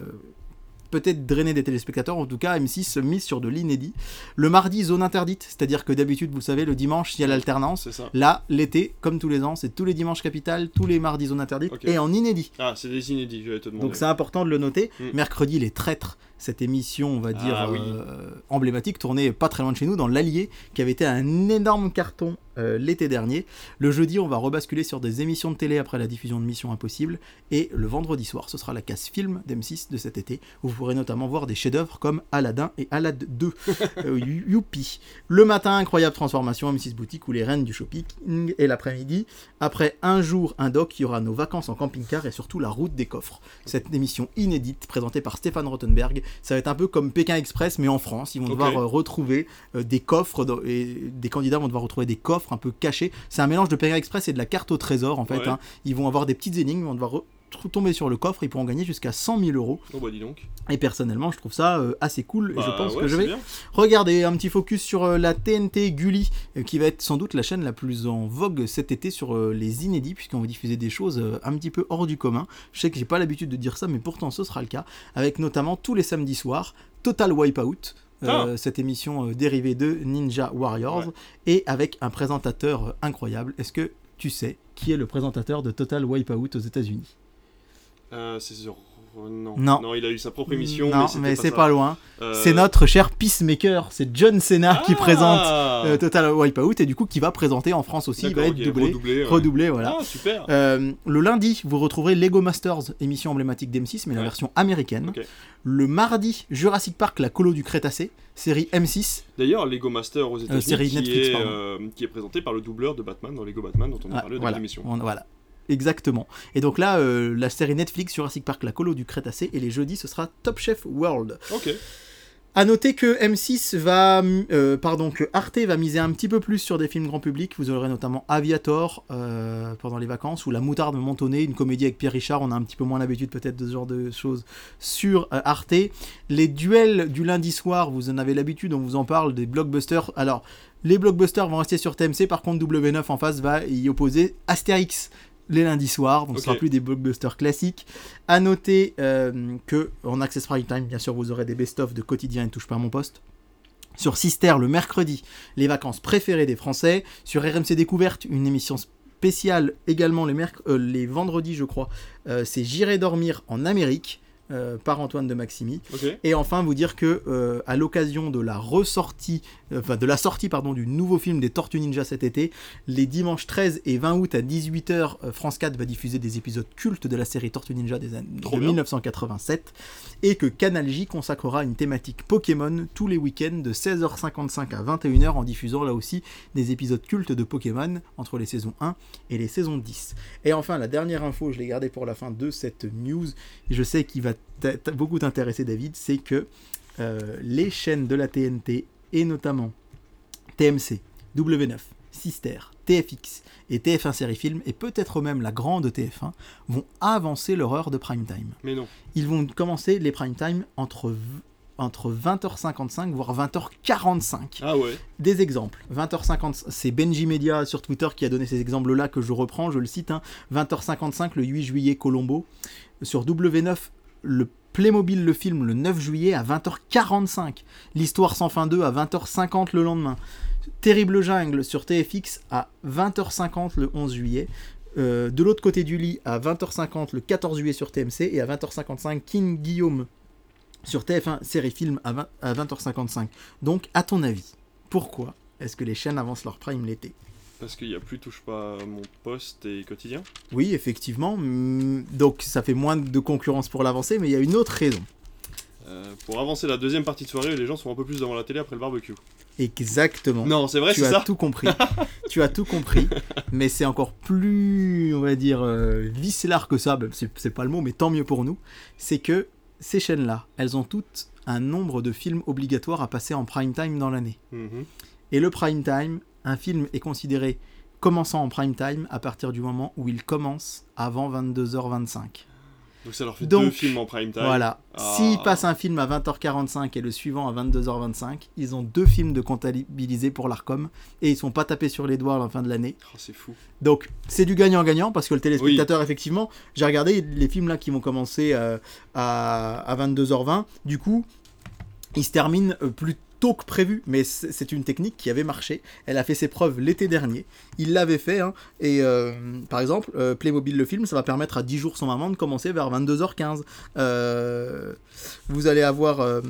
peut-être drainer des téléspectateurs. En tout cas, M six se mise sur de l'inédit. Le mardi, zone interdite. C'est-à-dire que d'habitude, vous le savez, le dimanche, il y a l'alternance. Là, l'été, comme tous les ans, c'est tous les dimanches Capital, tous les mardis, zone interdite, okay. et en inédit. Ah, c'est des inédits, je vais te demander. Donc c'est important de le noter. Mm. Mercredi, les traîtres. Cette émission, on va dire, ah, oui. euh, emblématique, tournée pas très loin de chez nous, dans l'Allier, qui avait été un énorme carton euh, l'été dernier. Le jeudi, on va rebasculer sur des émissions de télé après la diffusion de Mission Impossible. Et le vendredi soir, ce sera la case film d'M six de cet été, où vous pourrez notamment voir des chefs-d'œuvre comme Aladdin et Alad deux. euh, youpi. Le matin, incroyable transformation, M six Boutique ou les reines du shopping. Et l'après-midi, après un jour, un doc, il y aura nos vacances en camping-car et surtout la route des coffres. Cette émission inédite, présentée par Stéphane Rothenberg, ça va être un peu comme Pékin Express, mais en France. Ils vont okay. devoir euh, retrouver euh, des coffres, de, et des candidats vont devoir retrouver des coffres un peu cachés. C'est un mélange de Pékin Express et de la carte au trésor, en fait. Ouais. Hein. Ils vont avoir des petites énigmes, ils vont devoir re- tomber sur le coffre, ils pourront gagner jusqu'à cent mille euros. Oh bah dis donc. Et personnellement, je trouve ça euh, assez cool. Bah, et je pense ouais, que je vais bien. Regarder un petit focus sur euh, la T N T Gulli, euh, qui va être sans doute la chaîne la plus en vogue cet été sur euh, les inédits, puisqu'on va diffuser des choses euh, un petit peu hors du commun. Je sais que j'ai pas l'habitude de dire ça, mais pourtant ce sera le cas, avec notamment tous les samedis soirs, Total Wipeout. Euh, ah. Cette émission euh, dérivée de Ninja Warriors, ouais. et avec un présentateur euh, incroyable. Est-ce que tu sais qui est le présentateur de Total Wipeout aux États-Unis? Euh, c'est sur... non. non, non, il a eu sa propre émission. Non, mais, mais pas c'est ça. Pas loin. Euh... C'est notre cher Peacemaker, c'est John Cena ah qui présente euh, Total Wipeout et du coup qui va présenter en France aussi. D'accord, il va être okay. doublé, redoublé, ouais. redoublé, voilà. Ah super. Euh, le lundi, vous retrouverez Lego Masters, émission emblématique d'M six, mais ouais. la version américaine. Okay. Le mardi, Jurassic Park, la colo du Crétacé, série M six. D'ailleurs, Lego Masters aux États-Unis, euh, série qui, Netflix, est, euh, qui est présentée par le doubleur de Batman dans Lego Batman dont on a ah, parlé dans voilà. l'émission. On, voilà. Exactement. Et donc là, euh, la série Netflix, Jurassic Park, la colo du Crétacé, et les jeudis, ce sera Top Chef World. Ok. À noter que M six va, euh, pardon, que Arte va miser un petit peu plus sur des films grand public. Vous aurez notamment Aviator euh, pendant les vacances ou La Moutarde Montonnée, une comédie avec Pierre Richard. On a un petit peu moins l'habitude peut-être de ce genre de choses sur euh, Arte. Les duels du lundi soir, vous en avez l'habitude, on vous en parle, des blockbusters. Alors, les blockbusters vont rester sur T M C. Par contre, W neuf en face va y opposer Astérix. Les lundis soirs, donc okay. ce ne sera plus des blockbusters classiques. À noter euh, que en Access Prime Time, bien sûr, vous aurez des best-of de Quotidien et Touche pas à mon poste. Sur Sister, le mercredi, les vacances préférées des Français. Sur R M C Découverte, une émission spéciale également les, merc- euh, les vendredis, je crois. Euh, c'est J'irai dormir en Amérique. Euh, par Antoine de Maximi. Okay. Et enfin, vous dire que euh, à l'occasion de la ressortie, euh, enfin de la sortie pardon, du nouveau film des Tortues Ninja cet été, les dimanches treize et vingt août à dix-huit heures, euh, France quatre va diffuser des épisodes cultes de la série Tortues Ninja des années de dix-neuf cent quatre-vingt-sept, et que Canal J consacrera une thématique Pokémon tous les week-ends de seize heures cinquante-cinq à vingt et une heures en diffusant là aussi des épisodes cultes de Pokémon entre les saisons un et les saisons dix. Et enfin, la dernière info, je l'ai gardée pour la fin de cette news, je sais qu'il va T'as, t'as beaucoup t'intéressé, David, c'est que euh, les chaînes de la T N T et notamment T M C, W neuf, Sister, T F X et T F un Série Film et peut-être même la grande T F un vont avancer leur heure de prime time. Mais non. Ils vont commencer les prime time entre entre vingt heures cinquante-cinq voire vingt heures quarante-cinq. Ah ouais. Des exemples. vingt heures cinquante, c'est Benji Media sur Twitter qui a donné ces exemples là que je reprends, je le cite hein. vingt heures cinquante-cinq le huit juillet Colombo sur W neuf. Le Playmobil, le film, le neuf juillet à vingt heures quarante-cinq. L'Histoire sans fin deux à vingt heures cinquante le lendemain. Terrible Jungle sur T F X à vingt heures cinquante le onze juillet. Euh, de l'autre côté du lit à vingt heures cinquante le quatorze juillet sur T M C. Et à vingt heures cinquante-cinq, King Guillaume sur T F un Série Film à, vingt, à vingt heures cinquante-cinq. Donc, à ton avis, pourquoi est-ce que les chaînes avancent leur prime l'été ? Parce qu'il n'y a plus Touche pas à mon poste et Quotidien. Oui, effectivement. Donc ça fait moins de concurrence pour l'avancée, mais il y a une autre raison. Euh, pour avancer la deuxième partie de soirée, les gens sont un peu plus devant la télé après le barbecue. Exactement. Non, c'est vrai, tu c'est ça. Tu as tout compris. tu as tout compris, mais c'est encore plus, on va dire, euh, viscélar que ça. C'est, c'est pas le mot, mais tant mieux pour nous. C'est que ces chaînes-là, elles ont toutes un nombre de films obligatoires à passer en prime time dans l'année. Mm-hmm. Et le prime time... Un film est considéré commençant en prime time à partir du moment où il commence avant vingt-deux heures vingt-cinq. Donc ça leur fait Donc, deux films en prime time. Voilà. Ah. S'ils passent un film à vingt heures quarante-cinq et le suivant à vingt-deux heures vingt-cinq, ils ont deux films de comptabiliser pour l'Arcom et ils ne sont pas tapés sur les doigts à la fin de l'année. Oh, c'est fou. Donc c'est du gagnant-gagnant parce que le téléspectateur, oui. effectivement, j'ai regardé les films là qui vont commencer euh, à, à vingt-deux heures vingt. Du coup, ils se terminent euh, plus tôt. Tôt que prévu, mais c'est une technique qui avait marché. Elle a fait ses preuves l'été dernier. Il l'avait fait, hein. Et euh, par exemple, euh, Playmobil le film, ça va permettre à dix jours sans maman de commencer vers vingt-deux heures quinze. Euh, vous allez avoir, euh,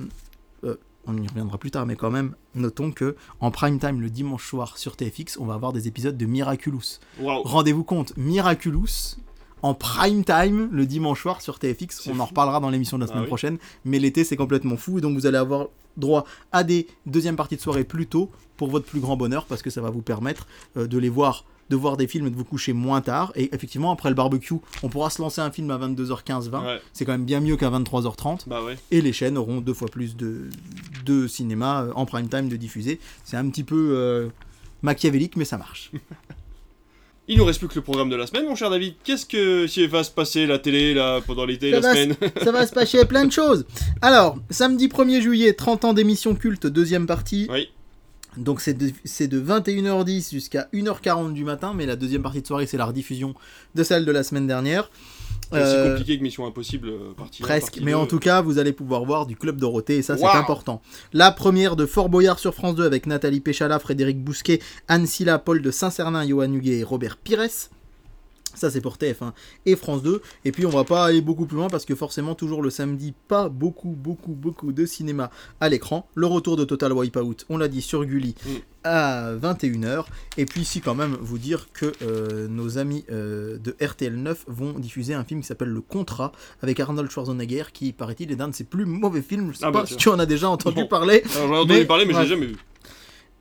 euh, on y reviendra plus tard, mais quand même, notons que en prime time le dimanche soir sur T F X, on va avoir des épisodes de Miraculous. Wow. Rendez-vous compte, Miraculous. En prime time, le dimanche soir sur T F X, c'est on fou. En reparlera dans l'émission de la semaine ah oui. prochaine, mais l'été c'est complètement fou, et donc vous allez avoir droit à des deuxièmes parties de soirée plus tôt, pour votre plus grand bonheur, parce que ça va vous permettre euh, de les voir de voir des films et de vous coucher moins tard. Et effectivement, après le barbecue, on pourra se lancer un film à vingt-deux heures quinze vingt. Ouais. C'est quand même bien mieux qu'à vingt-trois heures trente. Bah ouais. Et les chaînes auront deux fois plus de, de cinéma en prime time de diffuser. C'est un petit peu euh, machiavélique, mais ça marche. Il nous reste plus que le programme de la semaine, mon cher David. Qu'est-ce que si va se passer la télé là, pendant l'été, ça la semaine s- Ça va se passer plein de choses. Alors, samedi premier juillet, trente ans d'émission culte, deuxième partie. Oui. Donc c'est de, c'est de vingt et une heures dix jusqu'à une heure quarante du matin, mais la deuxième partie de soirée, c'est la rediffusion de celle de la semaine dernière. C'est euh, aussi compliqué que Mission Impossible partie presque, un, partie mais deux. En tout cas, vous allez pouvoir voir du Club Dorothée, et ça, wow, c'est important. La première de Fort Boyard sur France deux avec Nathalie Péchala, Frédéric Bousquet, Anne Silla, Paul de Saint-Cernin, Johan Huguet et Robert Pires. Ça, c'est pour T F un et France deux. Et puis, on va pas aller beaucoup plus loin parce que forcément, toujours le samedi, pas beaucoup, beaucoup, beaucoup de cinéma à l'écran. Le retour de Total Wipeout, on l'a dit, sur Gulli mm. à vingt et une heures. Et puis, si quand même vous dire que euh, nos amis euh, de R T L neuf vont diffuser un film qui s'appelle Le Contrat avec Arnold Schwarzenegger qui, paraît-il, est d'un de ses plus mauvais films. Je sais ah, pas si tu en as déjà entendu bon. parler. Alors, j'en ai entendu mais, parler, mais ouais. je l'ai jamais vu.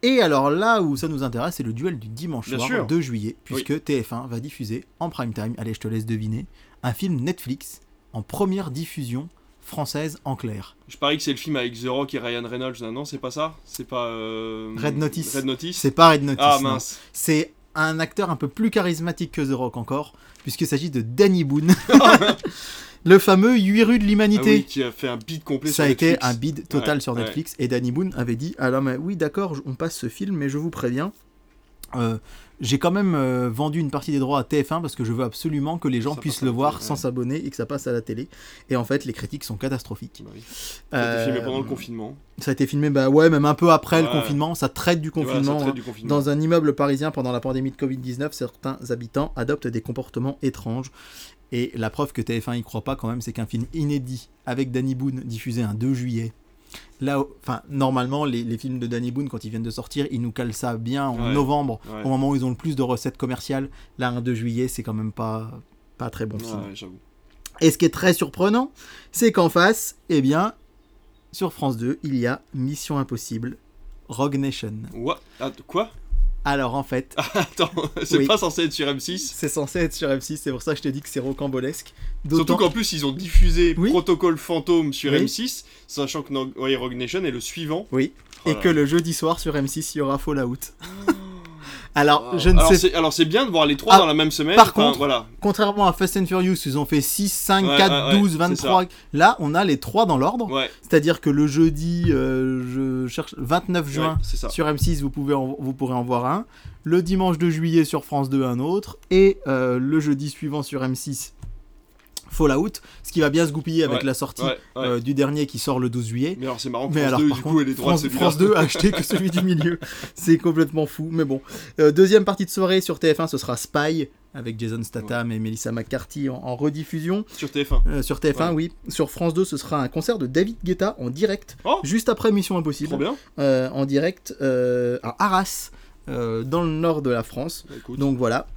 Et alors là où ça nous intéresse, c'est le duel du dimanche Bien soir, sûr. deux juillet, puisque oui. T F un va diffuser en prime time, allez je te laisse deviner, un film Netflix en première diffusion française en clair. Je parie que c'est le film avec The Rock et Ryan Reynolds, non c'est pas ça C'est pas... Euh... Red Notice Red Notice C'est pas Red Notice, Ah mince non. C'est un acteur un peu plus charismatique que The Rock encore, puisqu'il s'agit de Danny Boone. Le fameux huit rues de l'humanité. Ah oui, qui a fait un bid complet ça sur Netflix. Ça a été un bid total ouais, sur Netflix. Ouais. Et Danny Boone avait dit, alors mais oui d'accord, on passe ce film, mais je vous préviens, euh, j'ai quand même euh, vendu une partie des droits à T F un parce que je veux absolument que les gens ça puissent le voir télé, sans ouais. s'abonner et que ça passe à la télé. Et en fait, les critiques sont catastrophiques. Bah oui. Ça a été filmé pendant euh, le confinement. Ça a été filmé, bah ouais, même un peu après ouais. le confinement. Ça traite du confinement. Ouais, traite hein. du confinement. Dans un immeuble parisien pendant la pandémie de covid dix-neuf, certains habitants adoptent des comportements étranges. Et la preuve que T F un y croit pas quand même, c'est qu'un film inédit avec Danny Boone diffusé un deux juillet. Là, enfin, normalement, les, les films de Danny Boone, quand ils viennent de sortir, ils nous calent ça bien en ouais, novembre, ouais. au moment où ils ont le plus de recettes commerciales. Là, un deux juillet, c'est quand même pas, pas très bon film. Ouais, j'avoue. Et ce qui est très surprenant, c'est qu'en face, eh bien, sur France deux, il y a Mission Impossible, Rogue Nation. What? Quoi? Alors en fait... Attends, c'est oui. pas censé être sur M six. C'est censé être sur M six, c'est pour ça que je te dis que c'est rocambolesque. D'autant... Surtout qu'en plus ils ont diffusé oui. Protocole Fantôme sur oui. M six, sachant que no... ouais, Rogue Nation est le suivant. Oui, oh et là. Que le jeudi soir sur M six il y aura Fallout. Alors, wow. je ne alors, sais... c'est, alors c'est bien de voir les trois ah, dans la même semaine. Par enfin, contre, voilà. contrairement à Fast and Furious, ils ont fait six, cinq, ouais, quatre, ouais, douze, ouais, vingt-trois. Là, on a les trois dans l'ordre. Ouais. C'est-à-dire que le jeudi euh, je cherche vingt-neuf juin ouais, sur M six, vous, pouvez en, vous pourrez en voir un. Le dimanche deux juillet sur France deux, un autre. Et euh, le jeudi suivant sur M six, Fallout. Ce qui va bien se goupiller avec ouais, la sortie ouais, ouais. Euh, du dernier qui sort le douze juillet. Mais alors c'est marrant, France deux, du coup, elle est droite, c'est France deux a acheté que celui du milieu. C'est complètement fou, mais bon. Euh, deuxième partie de soirée sur T F un, ce sera Spy, avec Jason Statham ouais. et Melissa McCarthy en, en rediffusion. Sur T F un. Euh, sur T F un, ouais. oui. Sur France deux, ce sera un concert de David Guetta en direct, oh juste après Mission Impossible. Trop bien. Euh, en direct euh, à Arras, euh, dans le nord de la France. Bah, donc voilà.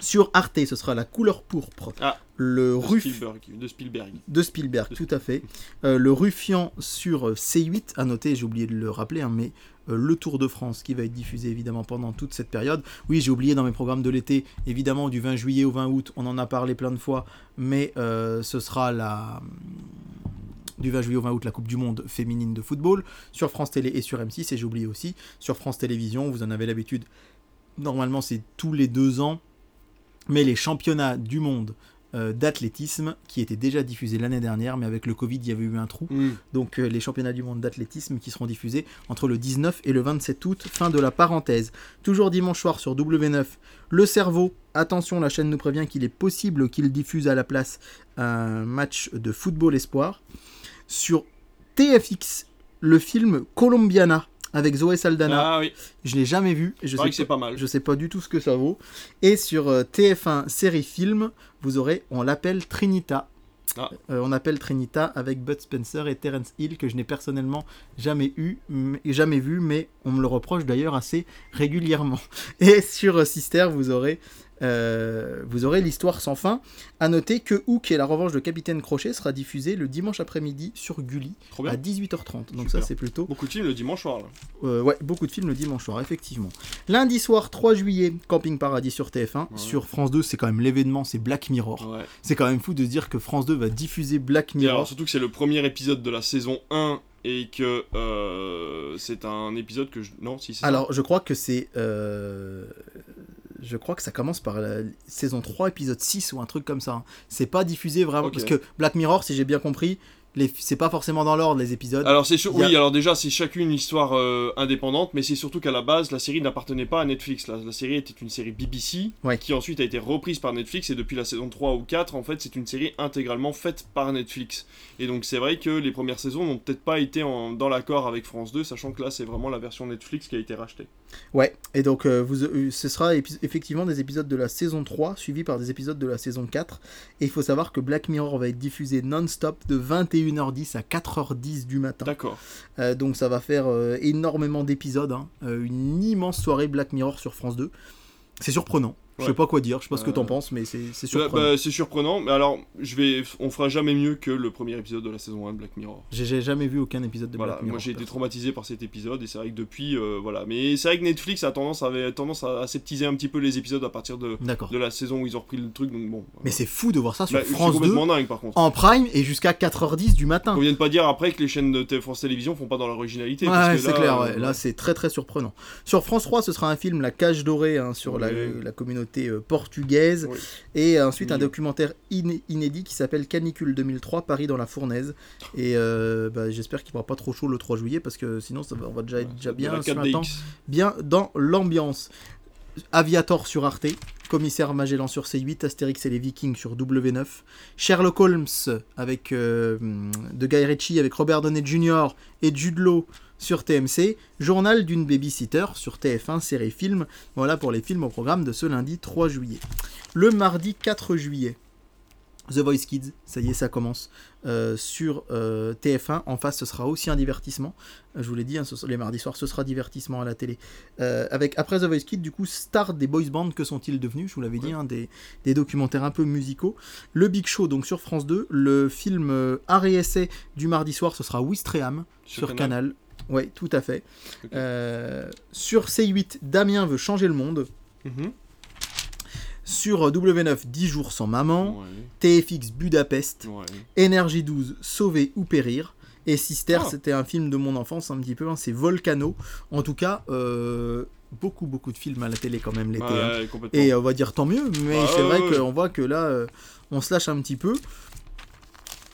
Sur Arte, ce sera La Couleur Pourpre, ah, le de, Ruff... Spielberg, de Spielberg, de Spielberg, tout à fait, euh, le Ruffian sur C huit, à noter, j'ai oublié de le rappeler, hein, mais euh, le Tour de France qui va être diffusé évidemment pendant toute cette période. Oui, j'ai oublié dans mes programmes de l'été, évidemment du vingt juillet au vingt août, on en a parlé plein de fois, mais euh, ce sera la... du vingt juillet au vingt août, la Coupe du Monde féminine de football, sur France Télé et sur M six, et j'ai oublié aussi, sur France Télévision, vous en avez l'habitude, normalement c'est tous les deux ans, mais les championnats du monde euh, d'athlétisme qui étaient déjà diffusés l'année dernière, mais avec le Covid, il y avait eu un trou. Mmh. Donc euh, les championnats du monde d'athlétisme qui seront diffusés entre le dix-neuf et le vingt-sept août. Fin de la parenthèse. Toujours dimanche soir sur W neuf, Le Cerveau. Attention, la chaîne nous prévient qu'il est possible qu'il diffuse à la place un match de football espoir. Sur T F X, le film Colombiana. Avec Zoé Saldana, ah, oui. je ne l'ai jamais vu, je ne sais, p- sais pas du tout ce que ça vaut. Et sur euh, T F un série film, vous aurez On l'appelle Trinita. Ah. Euh, on appelle Trinita avec Bud Spencer et Terence Hill, que je n'ai personnellement jamais, eu, m- jamais vu, mais on me le reproche d'ailleurs assez régulièrement. Et sur euh, Sister, vous aurez Euh, vous aurez l'histoire sans fin. À noter que Hook et la revanche de Capitaine Crochet sera diffusée le dimanche après-midi sur Gulli à dix-huit heures trente. Donc super. Ça c'est plutôt... Beaucoup de films le dimanche soir là. Euh, ouais, beaucoup de films le dimanche soir, effectivement. Lundi soir, trois juillet, Camping Paradis sur T F un. Ouais. Sur France deux, c'est quand même l'événement, c'est Black Mirror. Ouais. C'est quand même fou de se dire que France deux va diffuser Black Mirror. Et alors, surtout que c'est le premier épisode de la saison un. Et que euh, c'est un épisode que je... Non, si, c'est Alors, ça. je crois que c'est... Euh... Je crois que ça commence par la saison trois, épisode six ou un truc comme ça. C'est pas diffusé vraiment. Okay. Parce que Black Mirror, si j'ai bien compris, les... c'est pas forcément dans l'ordre, les épisodes. Alors, c'est sûr... a... Oui, alors déjà, c'est chacune une histoire euh, indépendante, mais c'est surtout qu'à la base, la série n'appartenait pas à Netflix. La, la série était une série B B C, ouais, qui ensuite a été reprise par Netflix, et depuis la saison trois ou quatre, en fait, c'est une série intégralement faite par Netflix. Et donc c'est vrai que les premières saisons n'ont peut-être pas été en, dans l'accord avec France deux, sachant que là c'est vraiment la version Netflix qui a été rachetée. Ouais, et donc euh, vous, euh, ce sera épi- effectivement des épisodes de la saison trois, suivis par des épisodes de la saison quatre. Et il faut savoir que Black Mirror va être diffusé non-stop de vingt et une heures dix à quatre heures dix du matin. D'accord. Euh, donc ça va faire euh, énormément d'épisodes, hein. Euh, une immense soirée Black Mirror sur France deux. C'est surprenant. Ouais. Je sais pas quoi dire, je sais pas ce que t'en euh... penses, mais c'est, c'est surprenant. Bah, bah, c'est surprenant, mais alors, je vais... on fera jamais mieux que le premier épisode de la saison un de Black Mirror. J'ai, j'ai jamais vu aucun épisode de voilà, Black Mirror. Moi j'ai été traumatisé par cet épisode, et c'est vrai que depuis, euh, voilà. Mais c'est vrai que Netflix a tendance, avait tendance à aseptiser un petit peu les épisodes à partir de, de la saison où ils ont repris le truc, donc bon. Mais euh... c'est fou de voir ça sur bah, France deux, dingue, par contre. En Prime, et jusqu'à quatre heures dix du matin. On vient de pas dire après que les chaînes de France Télévisions font pas dans leur originalité. Ouais, parce que c'est là, clair, ouais. euh... là c'est très très surprenant. Sur France trois, ce sera un film, La Cage Dorée, hein, sur la, la communauté portugaise, oui. Et ensuite un documentaire in- inédit qui s'appelle Canicule deux mille trois, Paris dans la fournaise, et euh, bah, j'espère qu'il ne fera pas trop chaud le trois juillet, parce que sinon ça va, on va déjà être ouais, déjà bien, sur un temps, bien dans l'ambiance. Aviator sur Arte, Commissaire Magellan sur C huit, Astérix et les Vikings sur W neuf, Sherlock Holmes avec, euh, de Guy Ritchie avec Robert Downey junior et Jude Law sur T M C, Journal d'une babysitter sur T F un, série film. Voilà pour les films au programme de ce lundi trois juillet. Le mardi quatre juillet, The Voice Kids, ça y est, ça commence euh, sur euh, T F un. En face, ce sera aussi un divertissement. Je vous l'ai dit, hein, ce, les mardis soirs, ce sera divertissement à la télé. Euh, avec, après The Voice Kids, du coup, star des boys bands, que sont-ils devenus? Je vous l'avais ouais. dit, hein, des, des documentaires un peu musicaux. Le Big Show, donc sur France deux. Le film euh, Art et Essai du mardi soir, ce sera Ouistreham sur, sur Canal. Canal. Oui, tout à fait. Okay. Euh, sur C huit, Damien veut changer le monde. Mm-hmm. Sur W neuf, dix jours sans maman. Ouais. T F X, Budapest. Ouais. N R J douze, Sauver ou Périr. Et Sister, oh. c'était un film de mon enfance un petit peu. Hein, c'est Volcano. En tout cas... Euh... beaucoup beaucoup de films à la télé quand même l'été, ah, hein. Et on va dire tant mieux, mais ah, c'est vrai oui. qu'on voit que là euh, on se lâche un petit peu,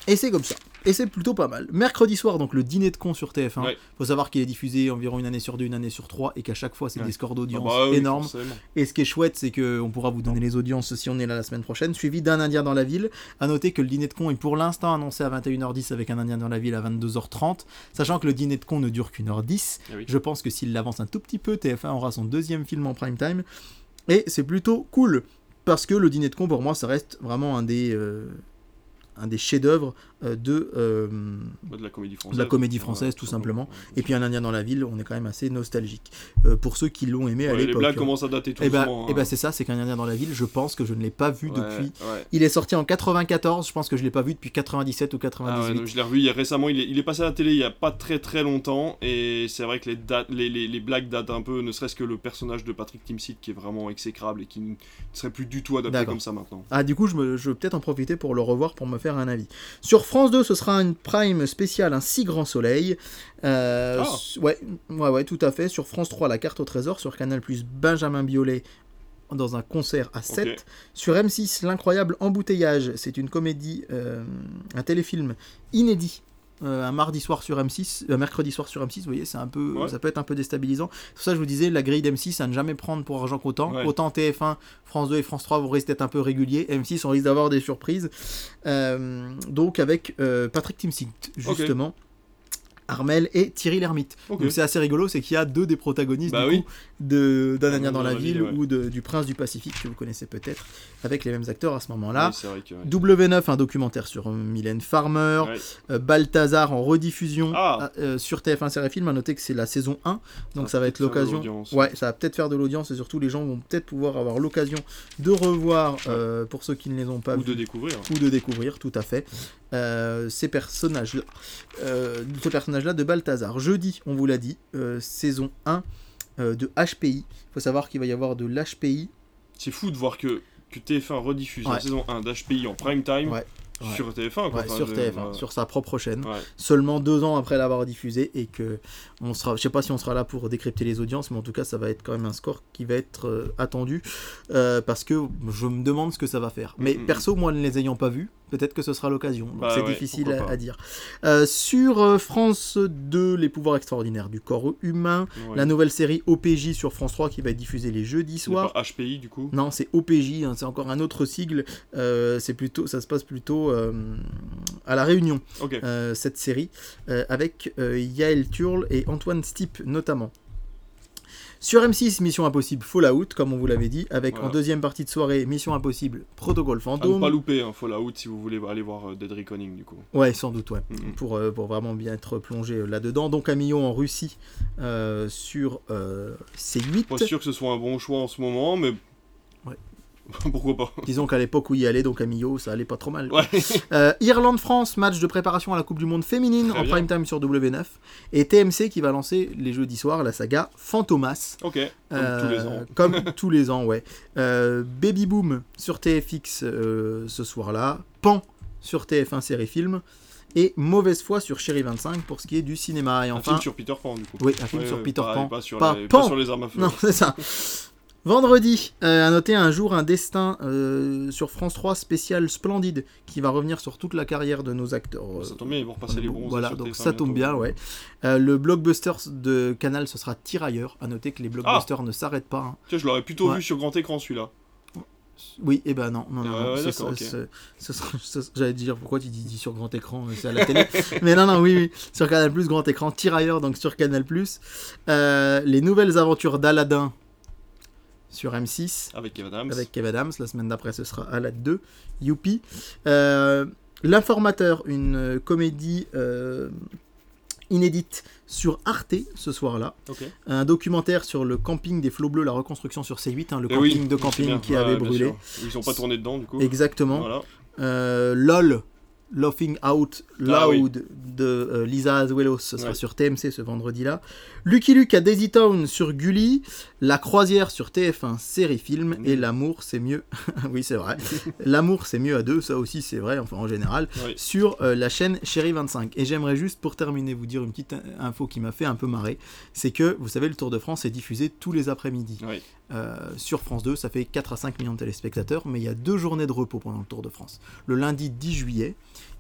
et c'est comme ça, et c'est plutôt pas mal. Mercredi soir, donc le dîner de cons sur T F un, ouais. faut savoir qu'il est diffusé environ une année sur deux, une année sur trois, et qu'à chaque fois c'est ouais. des scores d'audience ah, bah, oui, énormes, forcément. Et ce qui est chouette, c'est qu'on pourra vous donner non. les audiences si on est là la semaine prochaine, suivi d'un Indien dans la ville. À noter que le dîner de cons est pour l'instant annoncé à vingt et une heures dix avec un Indien dans la ville à vingt-deux heures trente, sachant que le dîner de cons ne dure qu'une heure dix. Ah, oui. Je pense que s'il l'avance un tout petit peu, T F un aura son deuxième film en prime time, et c'est plutôt cool, parce que le dîner de cons pour moi ça reste vraiment un des... Euh... un des chefs-d'œuvre de, euh, de la comédie française, de la comédie française tout simplement. Et puis un Indien dans la ville, on est quand même assez nostalgique. Euh, pour ceux qui l'ont aimé ouais, à l'époque. Les blagues hein. commencent à dater tout et bah, souvent. Hein. Et bah c'est ça, c'est qu'un Indien dans la ville, je pense que je ne l'ai pas vu ouais, depuis. Ouais. Il est sorti en quatre-vingt-quatorze, je pense que je ne l'ai pas vu depuis quatre-vingt-dix-sept ou quatre-vingt-dix-huit. Ah ouais, non, je l'ai revu il y a récemment, il est, il est passé à la télé il n'y a pas très très longtemps. Et c'est vrai que les, dates, les, les, les blagues datent un peu, ne serait-ce que le personnage de Patrick Timsit qui est vraiment exécrable et qui ne serait plus du tout adapté D'accord. comme ça maintenant. Ah du coup, je, me, je vais peut-être en profiter pour le revoir pour me faire un avis. Sur France deux, ce sera une prime spéciale, un si grand soleil. Euh, oh. ouais, ouais, ouais, tout à fait. Sur France trois, La Carte au Trésor. Sur Canal+, Benjamin Biolay dans un concert à sept. Okay. Sur M six, L'Incroyable Embouteillage. C'est une comédie, euh, un téléfilm inédit. Euh, un mardi soir sur M six, un euh, mercredi soir sur M six, vous voyez, c'est un peu, ouais. ça peut être un peu déstabilisant. C'est pour ça que je vous disais, la grille d'M six à ne jamais prendre pour argent comptant. Ouais. Autant T F un, France deux et France trois, vous risquez d'être un peu réguliers. M six, on risque d'avoir des surprises. Euh, donc avec euh, Patrick Timsit, justement. Okay. Armel et Thierry Lhermitte. Okay. Donc c'est assez rigolo, c'est qu'il y a deux des protagonistes bah du oui. coup, de d'Un indien dans la ville, ville ou de, du Prince du Pacifique que vous connaissez peut-être, avec les mêmes acteurs à ce moment-là. Oui, que, ouais. W neuf, un documentaire sur Mylène Farmer, ouais. euh, Balthazar en rediffusion ah. euh, sur T F un Série Film. À noter que c'est la saison un, donc ça, ça va être l'occasion. Ouais, ça va peut-être faire de l'audience et surtout les gens vont peut-être pouvoir avoir l'occasion de revoir euh, ouais. pour ceux qui ne les ont pas vus. Ou vu, de découvrir. Ou de découvrir, tout à fait. Euh, ces personnages-là, euh, ce personnage-là de Balthazar. Jeudi, on vous l'a dit, euh, saison un euh, de H P I. Il faut savoir qu'il va y avoir de l'H P I. C'est fou de voir que, que T F un rediffuse ouais. la saison un d'H P I en prime time. Ouais. Ouais. Sur T F un, quoi. Ouais, enfin, sur T F un, ouais. sur sa propre chaîne. Ouais. Seulement deux ans après l'avoir diffusée et que on sera, je sais pas si on sera là pour décrypter les audiences, mais en tout cas ça va être quand même un score qui va être euh, attendu euh, parce que je me demande ce que ça va faire. Mais mm-hmm. perso, moi ne les ayant pas vus, peut-être que ce sera l'occasion. Donc bah c'est ouais, difficile à, à dire. Euh, sur euh, France deux, Les pouvoirs extraordinaires du corps humain, ouais. la nouvelle série O P J sur France trois qui va être diffusée les jeudis soirs. Pas H P I du coup. Non, c'est O P J, hein, c'est encore un autre sigle. Euh, c'est plutôt, ça se passe plutôt Euh, à La Réunion, okay. euh, cette série, euh, avec euh, Yael Turl et Antoine Stipe notamment. Sur M six, Mission Impossible Fallout, comme on vous l'avait dit, avec voilà. en deuxième partie de soirée, Mission Impossible Protocole Fantôme. À ne pas louper hein, Fallout si vous voulez aller voir euh, Dead Reckoning du coup. Ouais, sans doute, ouais, mm-hmm. pour, euh, pour vraiment bien être plongé euh, là-dedans. Donc Amio en Russie euh, sur euh, C huit. Pas sûr que ce soit un bon choix en ce moment, mais... Ouais. Pourquoi pas. Disons qu'à l'époque où il y allait, donc à Millau, ça allait pas trop mal. Ouais. Euh, Irlande-France, match de préparation à la Coupe du Monde féminine Très en bien. prime time sur W neuf. Et T M C qui va lancer les jeudis soirs la saga Fantomas. Ok, comme euh, tous les ans. Comme tous les ans, ouais. Euh, Baby Boom sur T F X euh, ce soir-là. Pan sur T F un Série Film. Et Mauvaise foi sur Chérie vingt-cinq pour ce qui est du cinéma. Et enfin, un film sur Peter Pan, du coup. Oui, un film ouais, sur Peter pareil, Pan. Pas sur, pas, les, Pan. Pas sur les armes à feu. Non, c'est ça. Vendredi, euh, à noter un jour, un destin euh, sur France trois spécial Splendide qui va revenir sur toute la carrière de nos acteurs. Euh, ça tombe bien, ils vont repasser euh, les bronzes. Voilà, donc ça tombe bientôt. bien, ouais. Euh, le blockbuster de Canal, ce sera Tirailleurs. À noter que les blockbusters ah ne s'arrêtent pas. Hein. Tiens, je l'aurais plutôt ouais. vu sur grand écran celui-là. Oui, et eh ben non, non, non, euh, non. Ouais, ce, okay. ce, ce, ce, ce, j'allais te dire pourquoi tu dis, dis sur grand écran, c'est à la télé. Mais non, non, oui, oui, sur Canal+, grand écran, Tirailleurs, donc sur Canal+. Euh, les nouvelles aventures d'Aladin. Sur M six, avec Kev Adams. Avec Kev Adams. La semaine d'après, ce sera Alad deux, youpi. Euh, L'Informateur, une comédie euh, inédite sur Arte, ce soir-là. Okay. Un documentaire sur le camping des Flots Bleus, la reconstruction sur C huit, hein, le Et camping oui, de camping qui ah, avait brûlé. Ils n'ont pas tourné dedans, du coup. Exactement. Voilà. Euh, LOL. Laughing Out Loud ah, oui. de euh, Lisa Azuelos, ce sera ouais. sur T M C ce vendredi-là. Lucky Luke à Daisy Town sur Gulli, La Croisière sur T F un Série Film mmh. et L'amour c'est mieux. oui, c'est vrai. L'amour c'est mieux à deux, ça aussi c'est vrai, enfin en général, oui. sur euh, la chaîne Chérie vingt-cinq. Et j'aimerais juste pour terminer vous dire une petite info qui m'a fait un peu marrer, c'est que vous savez le Tour de France est diffusé tous les après-midi. Oui. Euh, sur France deux, ça fait quatre à cinq millions de téléspectateurs, mais il y a deux journées de repos pendant le Tour de France. Le lundi dix juillet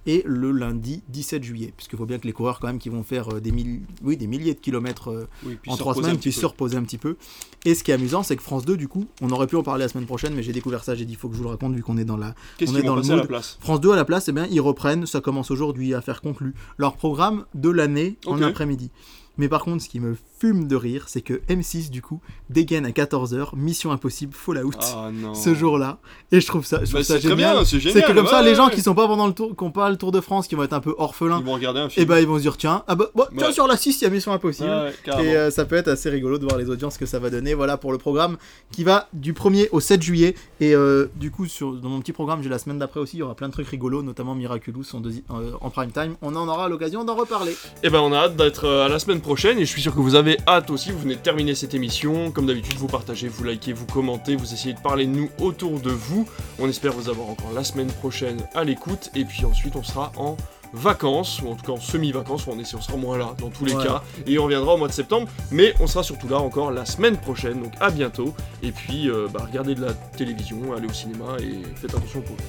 et le lundi dix-sept juillet, puisqu'il faut bien que les coureurs quand même qui vont faire des, mille... oui, des milliers de kilomètres euh, oui, en trois semaines puissent se reposer un petit peu. Et ce qui est amusant, c'est que France deux, du coup, on aurait pu en parler la semaine prochaine, mais j'ai découvert ça, j'ai dit il faut que je vous le raconte vu qu'on est dans la, Qu'est-ce on est dans le mood. France deux à la place, eh bien ils reprennent, ça commence aujourd'hui à faire conclu leur programme de l'année okay. en après-midi. Mais par contre, ce qui me fume de rire, c'est que M six, du coup, dégaine à quatorze heures Mission Impossible Fallout ah, ce jour-là. Et je trouve ça, je trouve bah, ça c'est génial. Très bien, c'est génial. C'est que comme ouais, ça, ouais, les ouais. gens qui sont pas pendant le tour, qui n'ont pas le Tour de France, qui vont être un peu orphelins, ils vont regarder un film. Et ben bah, ils vont se dire tiens, ah bah, bah, ouais. tiens sur la six, il y a Mission Impossible. Ouais, ouais, et euh, ça peut être assez rigolo de voir les audiences que ça va donner. Voilà pour le programme qui va du premier au sept juillet. Et euh, du coup, sur, dans mon petit programme, j'ai la semaine d'après aussi, il y aura plein de trucs rigolos, notamment Miraculous en, deuxi- euh, en prime time. On en aura l'occasion d'en reparler. Et ben bah, on a hâte d'être euh, à la semaine prochaine. Et je suis sûr que vous avez hâte aussi, vous venez de terminer cette émission, comme d'habitude vous partagez, vous likez, vous commentez, vous essayez de parler de nous autour de vous, on espère vous avoir encore la semaine prochaine à l'écoute, et puis ensuite on sera en vacances, ou en tout cas en semi-vacances, on, est, on sera moins là dans tous les ouais. cas, et on reviendra au mois de septembre, mais on sera surtout là encore la semaine prochaine, donc à bientôt, et puis euh, bah, regardez de la télévision, allez au cinéma, et faites attention pour vous.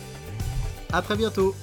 À très bientôt.